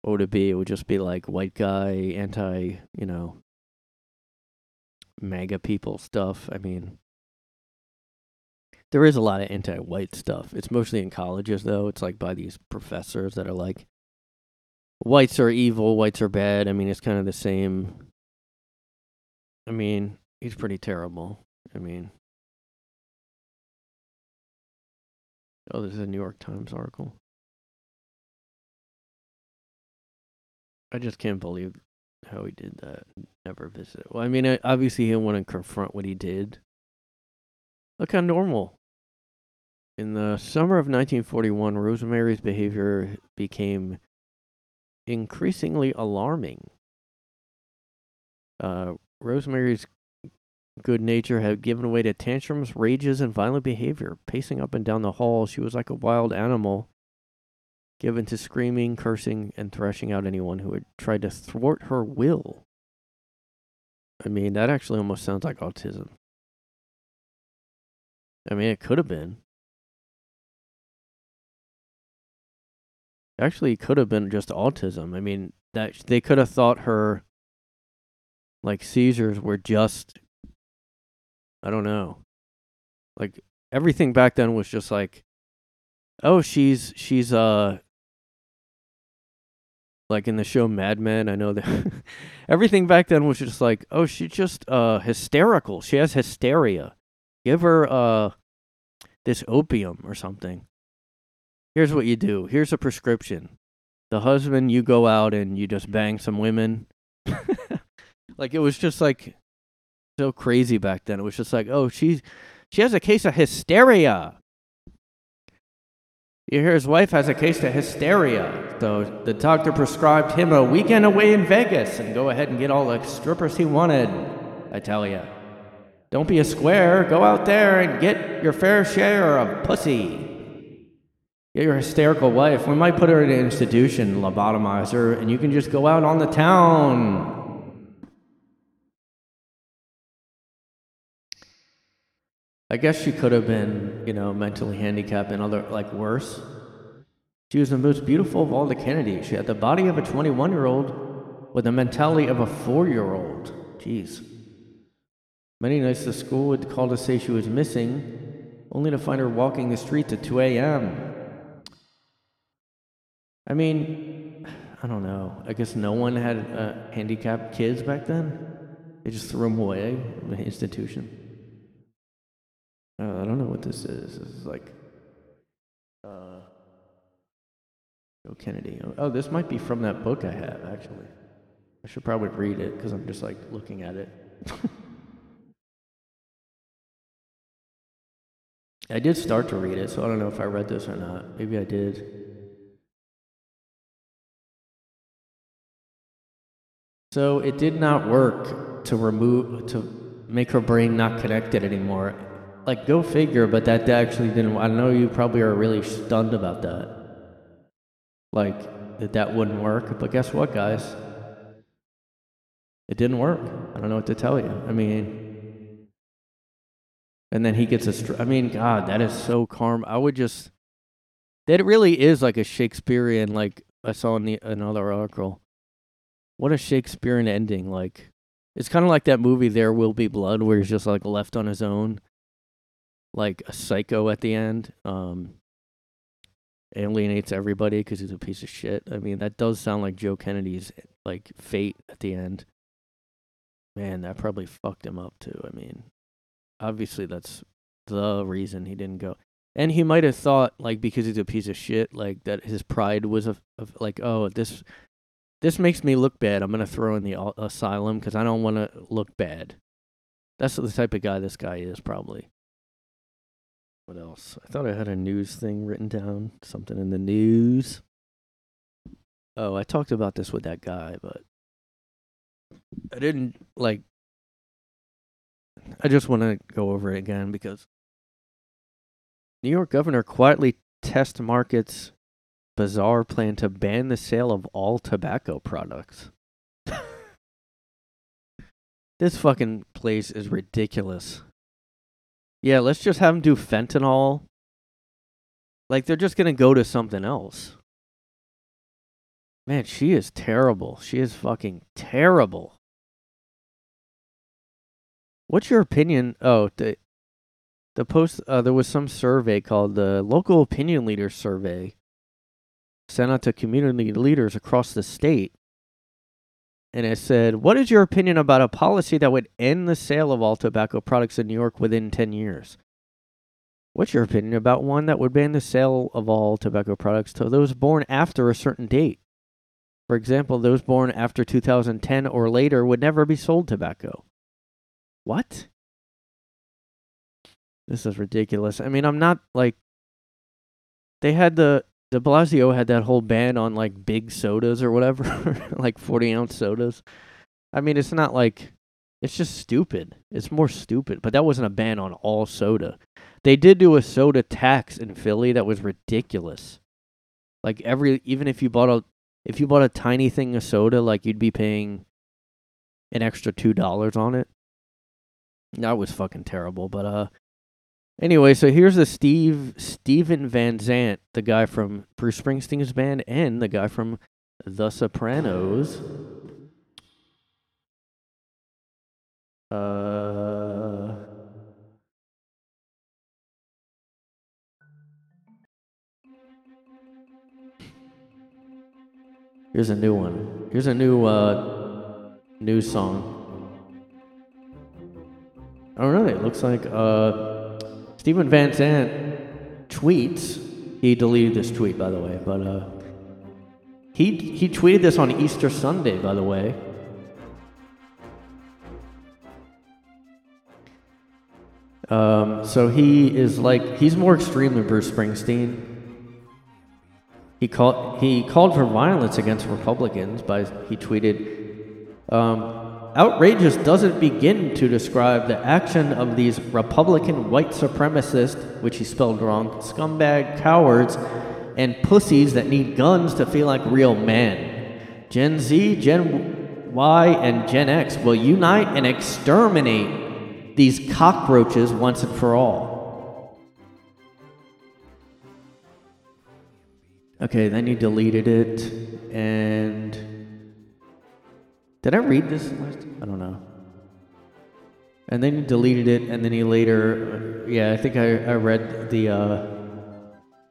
what would it be? It would just be like white guy, anti, you know, MAGA people stuff. I mean, there is a lot of anti-white stuff. It's mostly in colleges, though. It's like by these professors that are like, whites are evil, whites are bad. I mean, it's kind of the same. I mean, he's pretty terrible. I mean. Oh, this is a New York Times article. I just can't believe how he did that. Never visited. Well, I mean, obviously he didn't want to confront what he did. Look how normal. In the summer of nineteen forty-one, Rosemary's behavior became increasingly alarming. Uh, Rosemary's good nature had given way to tantrums, rages, and violent behavior. Pacing up and down the hall, she was like a wild animal, given to screaming, cursing, and thrashing out anyone who had tried to thwart her will. I mean, that actually almost sounds like autism. I mean, it could have been. Actually, it could have been just autism. I mean, that they could have thought her, like, seizures were just, I don't know. Like, everything back then was just like, oh, she's, she's, uh, like in the show Mad Men, I know that everything back then was just like, oh, she's just, uh, hysterical. She has hysteria. Give her, uh, this opium or something. Here's what you do. Here's a prescription. The husband, you go out and you just bang some women. Like, it was just like so crazy back then. It was just like, oh, she's, she has a case of hysteria. You hear his wife has a case of hysteria. So the doctor prescribed him a weekend away in Vegas and go ahead and get all the strippers he wanted. I tell ya. Don't be a square. Go out there and get your fair share of pussy. Get your hysterical wife. We might put her in an institution, lobotomize her, and you can just go out on the town. I guess she could have been, you know, mentally handicapped and other, like, worse. She was the most beautiful of all the Kennedys. She had the body of a twenty-one-year-old with the mentality of a four-year-old. Jeez. Many nights the school would call to say she was missing, only to find her walking the streets at two a.m. I mean, I don't know. I guess no one had uh, handicapped kids back then. They just threw them away in an institution. Uh, I don't know what this is. This is like, uh, Joe Kennedy. Oh, this might be from that book I have, actually. I should probably read it, because I'm just, like, looking at it. I did start to read it, so I don't know if I read this or not. Maybe I did. So it did not work to remove, to make her brain not connected anymore. Like, go figure, but that actually didn't... I know you probably are really stunned about that. Like, that that wouldn't work. But guess what, guys? It didn't work. I don't know what to tell you. I mean... And then he gets a... Str- I mean, God, that is so karma. I would just... That really is like a Shakespearean, like... I saw in the, another article. What a Shakespearean ending, like... It's kind of like that movie, There Will Be Blood, where he's just, like, left on his own. Like a psycho at the end, um, alienates everybody because he's a piece of shit. I mean, that does sound like Joe Kennedy's, like, fate at the end. Man, that probably fucked him up too. I mean, obviously that's the reason he didn't go. And he might have thought, like, because he's a piece of shit, like, that his pride was a, a like, oh, this this makes me look bad. I'm gonna throw in the asylum because I don't want to look bad. That's the type of guy this guy is, probably. What else? I thought I had a news thing written down. Something in the news. Oh, I talked about this with that guy, but I didn't, like... I just want to go over it again, because New York governor quietly tests market's bizarre plan to ban the sale of all tobacco products. This fucking place is ridiculous. Yeah, let's just have them do fentanyl. Like, they're just going to go to something else. Man, she is terrible. She is fucking terrible. What's your opinion? Oh, the, the post, uh, there was some survey called the Local Opinion Leaders Survey, sent out to community leaders across the state. And it said, what is your opinion about a policy that would end the sale of all tobacco products in New York within ten years? What's your opinion about one that would ban the sale of all tobacco products to those born after a certain date? For example, those born after two thousand ten or later would never be sold tobacco. What? This is ridiculous. I mean, I'm not, like... They had the... De Blasio had that whole ban on, like, big sodas or whatever, like forty-ounce sodas. I mean, it's not like It's just stupid. It's more stupid. But that wasn't a ban on all soda. They did do a soda tax in Philly that was ridiculous. Like every, even if you bought a, if you bought a tiny thing of soda, like you'd be paying an extra two dollars on it. That was fucking terrible. But uh, anyway, so here's the Steve Steven Van Zandt, the guy from Bruce Springsteen's band, and the guy from The Sopranos. Uh, here's a new one. Here's a new uh, new song. All right, it looks like uh, Steven Van Zandt tweets. He deleted this tweet, by the way, but uh, he he tweeted this on Easter Sunday, by the way. Um, so he is like, he's more extreme than Bruce Springsteen. He called he called for violence against Republicans by, he tweeted, um, outrageous doesn't begin to describe the action of these Republican white supremacists, which he spelled wrong, scumbag cowards and pussies that need guns to feel like real men. Gen Z, Gen Y, and Gen X will unite and exterminate these cockroaches once and for all. Okay, then he deleted it, and did I read this last time? I don't know. And then he deleted it, and then he later, yeah, I think I, I read the uh,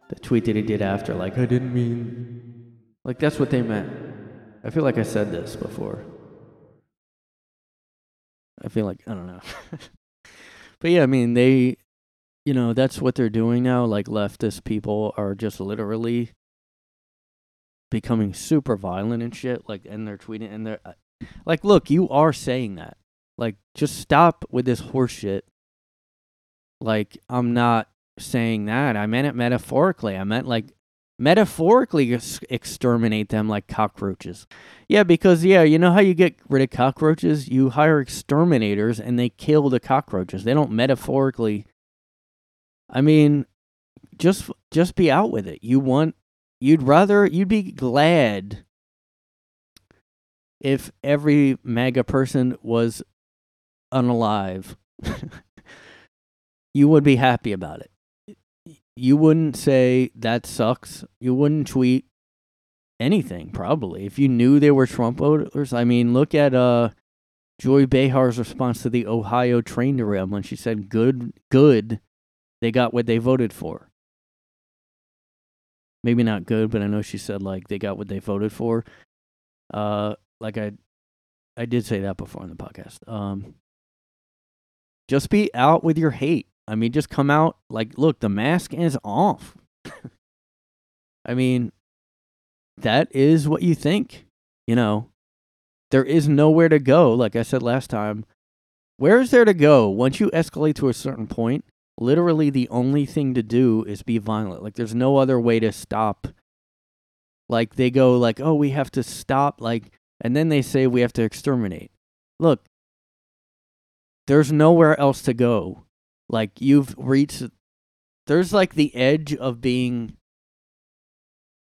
the tweet that he did after, like, I didn't mean, like, that's what they meant. I feel like I said this before. I feel like, I don't know. But yeah, I mean, they, you know, that's what they're doing now. Like, leftist people are just literally becoming super violent and shit. Like, and they're tweeting, and they're, like, look, you are saying that. Like, just stop with this horse shit. Like, I'm not saying that. I meant it metaphorically. I meant, like, metaphorically exterminate them like cockroaches. Yeah, because, yeah, you know how you get rid of cockroaches? You hire exterminators and they kill the cockroaches. They don't metaphorically. I mean, just just be out with it. You want, you'd rather, you'd be glad if every MAGA person was unalive. You would be happy about it. You wouldn't say, that sucks. You wouldn't tweet anything, probably. If you knew they were Trump voters, I mean, look at uh, Joy Behar's response to the Ohio train derailment. She said, good, good, they got what they voted for. Maybe not good, but I know she said, like, they got what they voted for. Uh, like, I I did say that before on the podcast. Um, just be out with your hate. I mean, just come out, like, look, the mask is off. I mean, that is what you think, you know. There is nowhere to go, like I said last time. Where is there to go? Once you escalate to a certain point, literally the only thing to do is be violent. Like, there's no other way to stop. Like, they go, like, oh, we have to stop, like, and then they say we have to exterminate. Look, there's nowhere else to go. Like, you've reached, there's, like, the edge of being,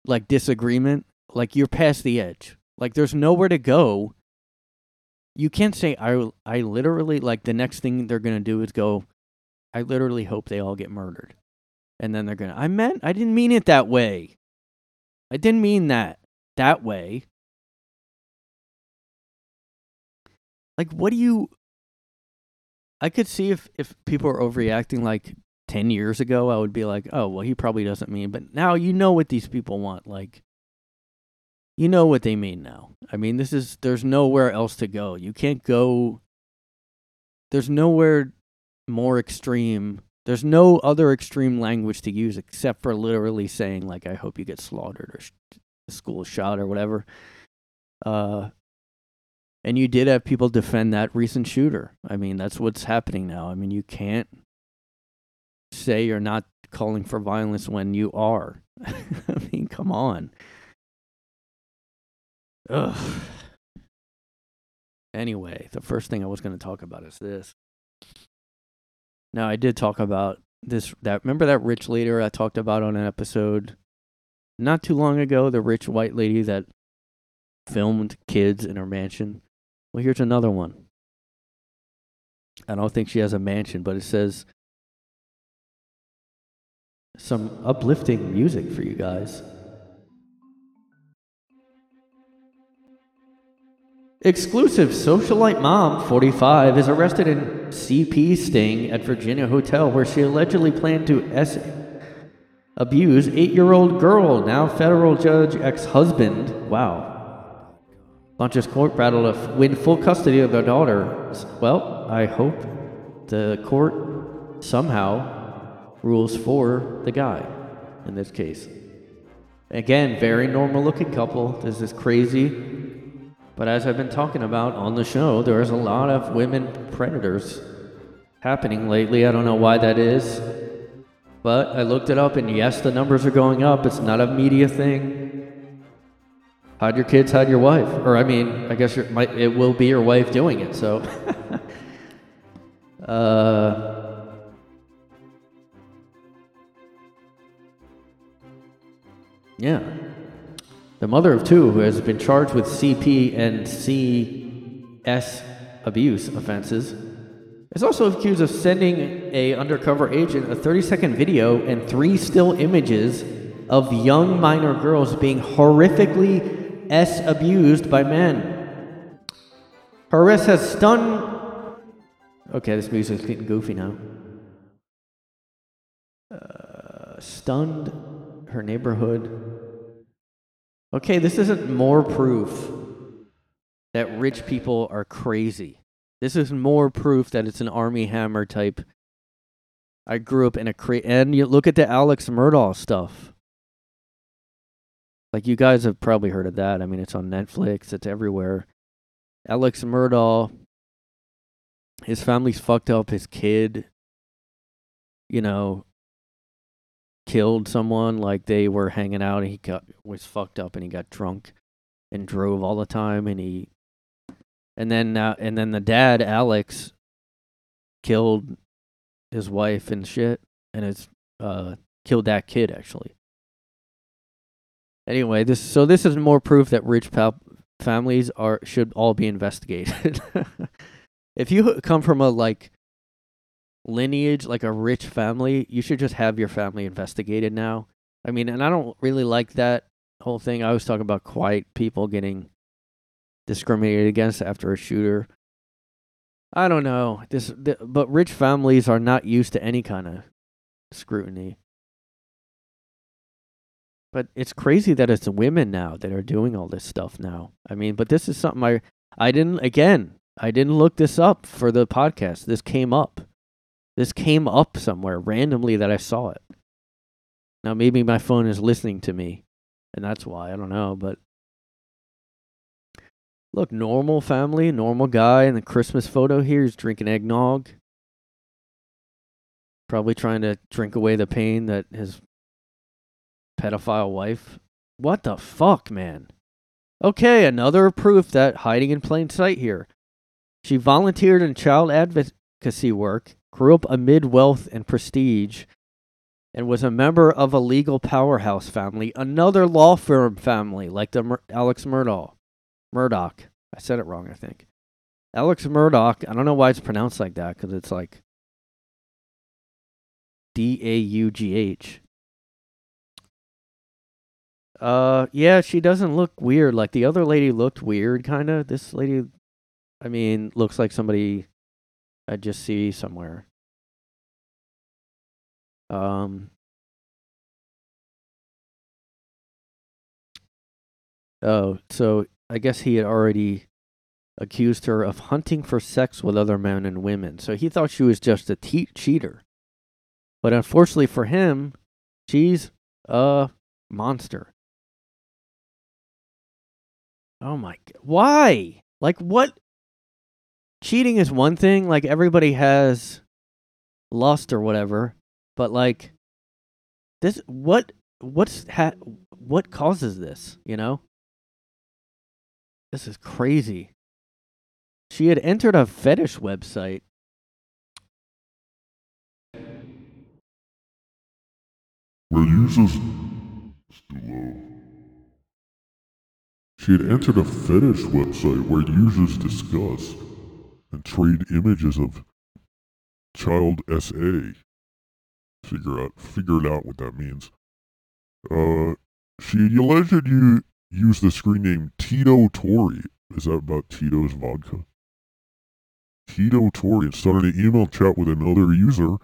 like, disagreement. Like, you're past the edge. Like, there's nowhere to go. You can't say, I, I literally, like, the next thing they're going to do is go, I literally hope they all get murdered. And then they're going to, I meant, I didn't mean it that way. I didn't mean that, that way. Like, what do you... I could see if, if people are overreacting like ten years ago, I would be like, oh, well, he probably doesn't mean. But now you know what these people want. Like, you know what they mean now. I mean, this is, there's nowhere else to go. You can't go, there's nowhere more extreme. There's no other extreme language to use except for literally saying, like, I hope you get slaughtered or sh- school shot or whatever. Uh, And you did have people defend that recent shooter. I mean, that's what's happening now. I mean, you can't say you're not calling for violence when you are. I mean, come on. Ugh. Anyway, the first thing I was going to talk about is this. Now, I did talk about this. That remember that rich lady I talked about on an episode not too long ago? The rich white lady that filmed kids in her mansion. Well, here's another one. I don't think she has a mansion, but it says some uplifting music for you guys. Exclusive socialite mom, forty-five, is arrested in C P sting at Virginia hotel where she allegedly planned to S- abuse eight-year-old girl. Now federal judge ex-husband. Wow. Launches court battle to win full custody of their daughter. Well, I hope the court somehow rules for the guy in this case. Again, very normal-looking couple. This is crazy. But as I've been talking about on the show, there is a lot of women predators happening lately. I don't know why that is. But I looked it up, and yes, the numbers are going up. It's not a media thing. Hide your kids, hide your wife. Or, I mean, I guess your, my, it will be your wife doing it, so. uh, yeah. The mother of two, who has been charged with C P and C S abuse offenses, is also accused of sending a undercover agent a thirty-second video and three still images of young minor girls being horrifically S abused by men. Her arrest has stunned... Okay, this music's getting goofy now. Uh, stunned her neighborhood... Okay, this isn't more proof that rich people are crazy. This is more proof that it's an Armie Hammer type. I grew up in a crazy... And you look at the Alex Murdaugh stuff. Like, you guys have probably heard of that. I mean, it's on Netflix. It's everywhere. Alex Murdaugh, his family's fucked up. His kid, you know... killed someone, like they were hanging out and he got was fucked up and he got drunk and drove all the time and he and then uh, and then the dad Alex killed his wife and shit and it's uh killed that kid actually. Anyway, this so this is more proof that rich pal- families are should all be investigated. If you come from a like lineage, like a rich family, you should just have your family investigated now. I mean, and I don't really like that whole thing. I was talking about quiet people getting discriminated against after a shooter. I don't know. This, th- but rich families are not used to any kind of scrutiny. But it's crazy that it's women now that are doing all this stuff now. I mean, but this is something I, I didn't, again, I didn't look this up for the podcast. This came up. This came up somewhere randomly that I saw it. Now, maybe my phone is listening to me, and that's why. I don't know, but... Look, normal family, normal guy in the Christmas photo here. He's drinking eggnog. Probably trying to drink away the pain that his pedophile wife... What the fuck, man? Okay, another proof that hiding in plain sight here. She volunteered in child advocacy work, grew up amid wealth and prestige, and was a member of a legal powerhouse family, another law firm family, like the Mur- Alex Murdaugh. Murdoch. I said it wrong, I think. Alex Murdaugh, I don't know why it's pronounced like that, because it's like D A U G H. Uh, yeah, she doesn't look weird. Like, the other lady looked weird, kind of. This lady, I mean, looks like somebody... I just see somewhere. Um, oh, so I guess he had already accused her of hunting for sex with other men and women. So he thought she was just a te- cheater. But unfortunately for him, she's a monster. Oh my God. Why? Like what? Cheating is one thing, like everybody has lust or whatever, but like this, what, what's, ha- what causes this, you know? This is crazy. She had entered a fetish website. The users... It's too low. She had entered a fetish website where users discuss and trade images of child S A. Figure out, figure it out what that means. Uh, she allegedly you used the screen name Tito Tori. Is that about Tito's vodka? Tito Tori started an email chat with another user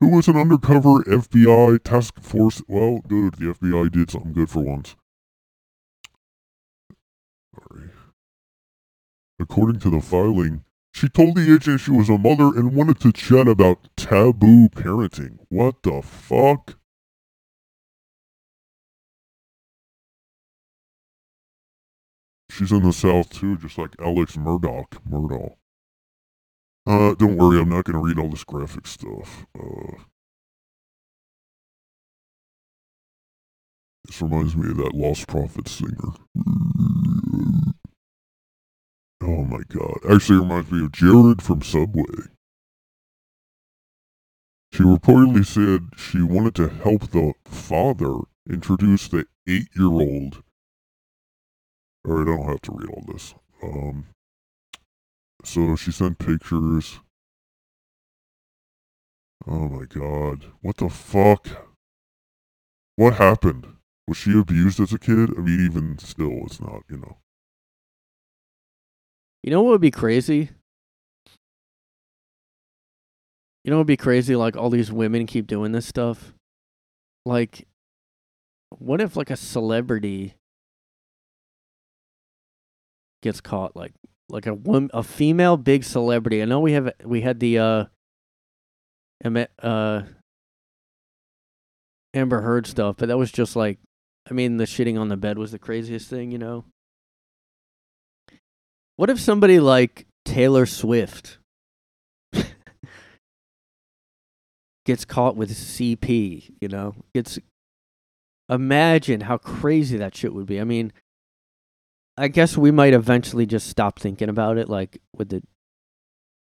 who was an undercover F B I task force. Well, good. The F B I did something good for once. Sorry. According to the filing, she told the agent she was a mother and wanted to chat about taboo parenting. What the fuck? She's in the South, too, just like Alex Murdaugh. Murdaugh. Uh, don't worry, I'm not going to read all this graphic stuff. Uh, this reminds me of that Lost Prophet singer. Oh my god. Actually, it reminds me of Jared from Subway. She reportedly said she wanted to help the father introduce the eight-year-old. Alright, I don't have to read all this. Um... So she sent pictures. Oh my god. What the fuck? What happened? Was she abused as a kid? I mean, even still, it's not, you know. You know what would be crazy? You know what would be crazy? Like, all these women keep doing this stuff. Like, what if, like, a celebrity gets caught, like... Like a woman, a female big celebrity. I know we have we had the uh, uh, Amber Heard stuff, but that was just like, I mean, the shitting on the bed was the craziest thing, you know? What if somebody like Taylor Swift gets caught with C P, you know? It's, imagine how crazy that shit would be. I mean... I guess we might eventually just stop thinking about it, like with the,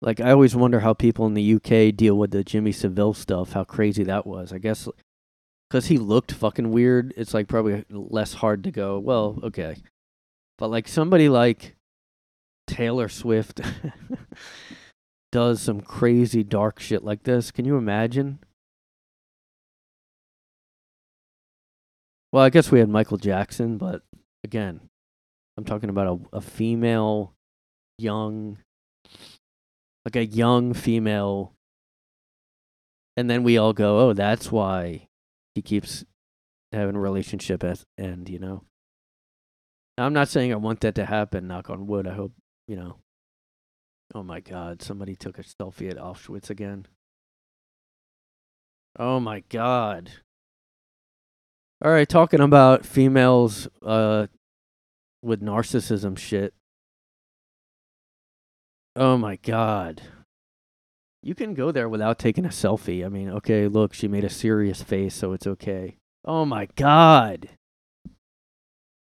like I always wonder how people in the U K deal with the Jimmy Savile stuff, how crazy that was. I guess because he looked fucking weird, it's like probably less hard to go, well, okay. But like somebody like Taylor Swift does some crazy dark shit like this. Can you imagine? Well, I guess we had Michael Jackson, but again. I'm talking about a, a female, young, like a young female, and then we all go, oh, that's why he keeps having a relationship at the end, you know? I'm not saying I want that to happen, knock on wood, I hope, you know. Oh my god, somebody took a selfie at Auschwitz again. Oh my god. All right, talking about females, uh, with narcissism shit. Oh my god. You can go there without taking a selfie. I mean, okay, look, she made a serious face, so it's okay. Oh my god.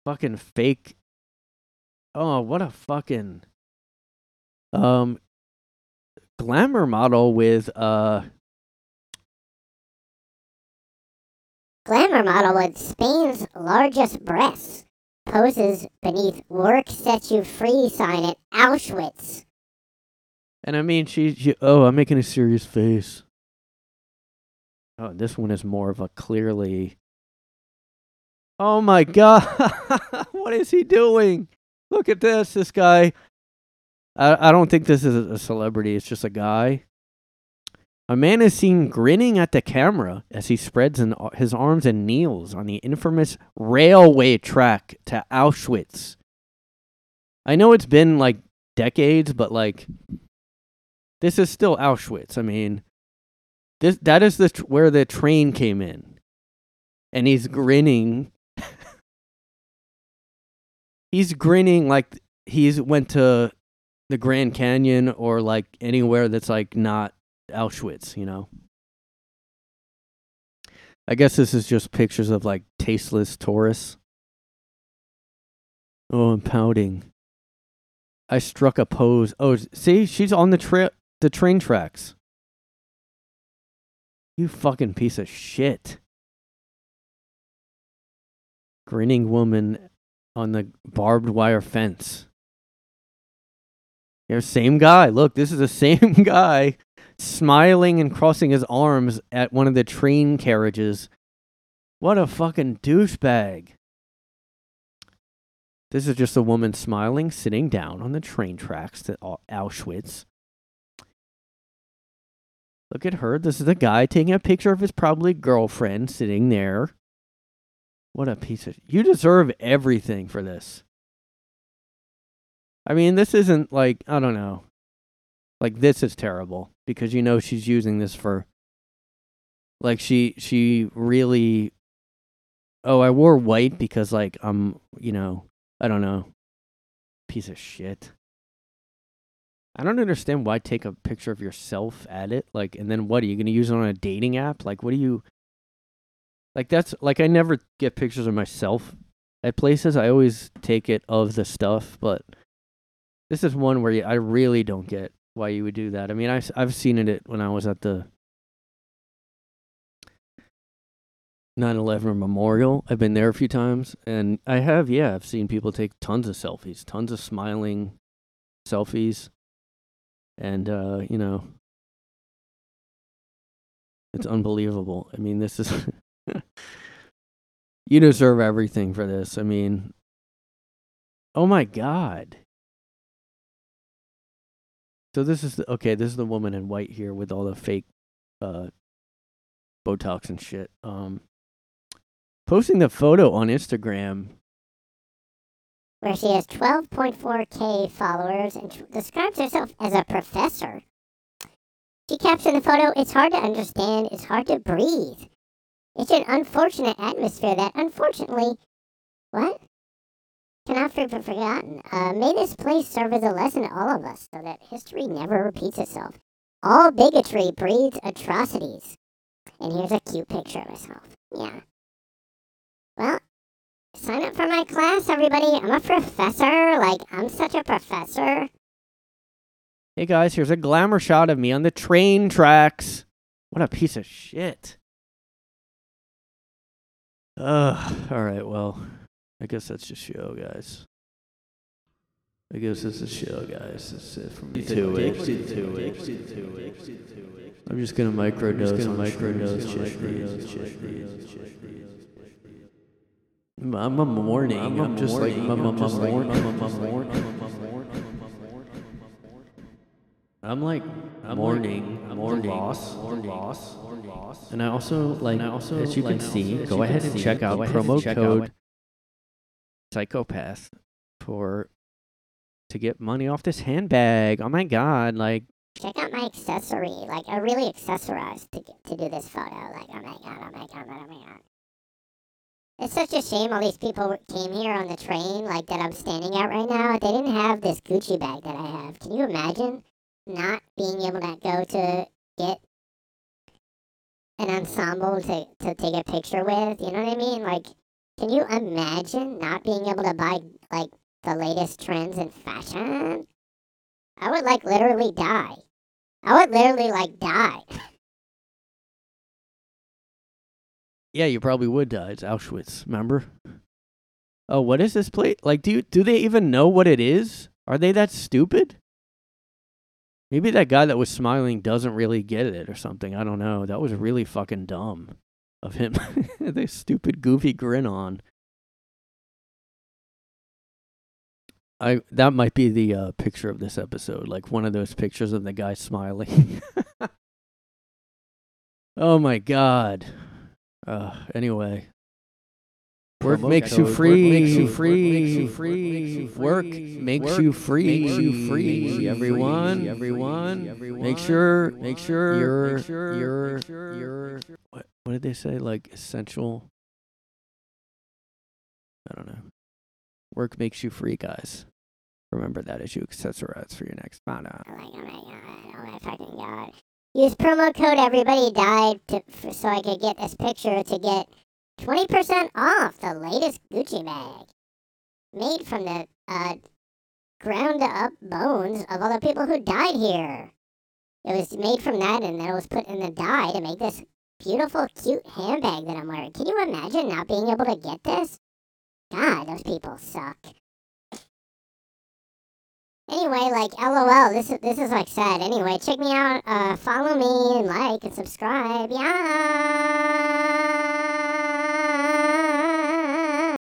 Fucking fake. Oh, what a fucking... Um... glamour model with, uh... glamour model with Spain's largest breasts. Poses beneath "Work Sets You Free" sign at Auschwitz. And I mean, she, she... Oh, I'm making a serious face. Oh, this one is more of a clearly... Oh my god! What is he doing? Look at this, this guy. I, I don't think this is a celebrity, it's just a guy. A man is seen grinning at the camera as he spreads an, his arms and kneels on the infamous railway track to Auschwitz. I know it's been, like, decades, but, like, this is still Auschwitz. I mean, this that is the tr- where the train came in. And he's grinning. He's grinning like he's went to the Grand Canyon or, like, anywhere that's, like, not Auschwitz, you know. I guess this is just pictures of like tasteless tourists. Oh, I'm pouting. I struck a pose. Oh, see, she's on the tra- the train tracks. You fucking piece of shit. Grinning woman on the barbed wire fence. Yeah, same guy. Look, this is the same guy smiling and crossing his arms at one of the train carriages. What a fucking douchebag. This is just a woman smiling, sitting down on the train tracks to Auschwitz. Look at her. This is a guy taking a picture of his probably girlfriend sitting there. What a piece of... You deserve everything for this. I mean, this isn't like, I don't know. Like, this is terrible. Because, you know, she's using this for... Like, she she really... Oh, I wore white because, like, I'm, you know... I don't know. Piece of shit. I don't understand why take a picture of yourself at it. Like, and then what? Are you going to use it on a dating app? Like, what do you... Like, that's... Like, I never get pictures of myself at places. I always take it of the stuff, but... This is one where I really don't get why you would do that. I mean, I, I've seen it when I was at the nine eleven Memorial. I've been there a few times, and I have, yeah, I've seen people take tons of selfies, tons of smiling selfies, and, uh, you know, it's unbelievable. I mean, this is, you deserve everything for this. I mean, oh my God. So this is, the, okay, this is the woman in white here with all the fake uh, Botox and shit. Um, posting the photo on Instagram. Where she has twelve point four K followers and t- describes herself as a professor. She captioned the photo, "It's hard to understand, it's hard to breathe. It's an unfortunate atmosphere that, unfortunately, what? Cannot be forgotten. Uh, may this place serve as a lesson to all of us so that history never repeats itself. All bigotry breeds atrocities." And here's a cute picture of myself. Yeah. Well, sign up for my class, everybody. I'm a professor. Like, I'm such a professor. Hey, guys, here's a glamour shot of me on the train tracks. What a piece of shit. Ugh. All right, well... I guess that's just show, guys. I guess this is show, guys. That's it from me. Two weeks, two weeks, two weeks, two weeks, two weeks. I'm just gonna microdose, gonna microdose, check these, check these, check these. I'm a morning. I'm just like, I'm a morning. I'm a morning. I'm like morning. I'm morning. Loss. Loss. Loss. And I also like. As you can see, go ahead and check out promo code Psychopath for to get money off this handbag. Oh my God! Like, check out my accessory. Like, I really accessorized to to do this photo. Like, oh my God! Oh my God! Oh my God! It's such a shame all these people came here on the train. Like that I'm standing at right now. They didn't have this Gucci bag that I have. Can you imagine not being able to go to get an ensemble to to take a picture with? You know what I mean? Like. Can you imagine not being able to buy, like, the latest trends in fashion? I would, like, literally die. I would literally, like, die. Yeah, you probably would die. It's Auschwitz, remember? Oh, what is this place? Like, do you, do they even know what it is? Are they that stupid? Maybe that guy that was smiling doesn't really get it or something. I don't know. That was really fucking dumb. Of him, this stupid, goofy grin on. I that might be the uh, picture of this episode, like one of those pictures of the guy smiling. Oh my God! Uh, anyway, work makes you free. Work makes you free. Work makes you free. Everyone, everyone, make sure, make sure you're, you're, you're. What? What did they say? Like, essential? I don't know. Work makes you free, guys. Remember that as you accessorize for your next photo. Oh, my God. Oh, my fucking God. Use promo code everybody died to, for, so I could get this picture to get twenty percent off the latest Gucci bag. Made from the uh, ground up bones of all the people who died here. It was made from that, and then it was put in the dye to make this beautiful, cute handbag that I'm wearing. Can you imagine not being able to get this? God, those people suck. Anyway, like, LOL, this is, this is like sad. Anyway, check me out, uh, follow me, and like, and subscribe. Yeah!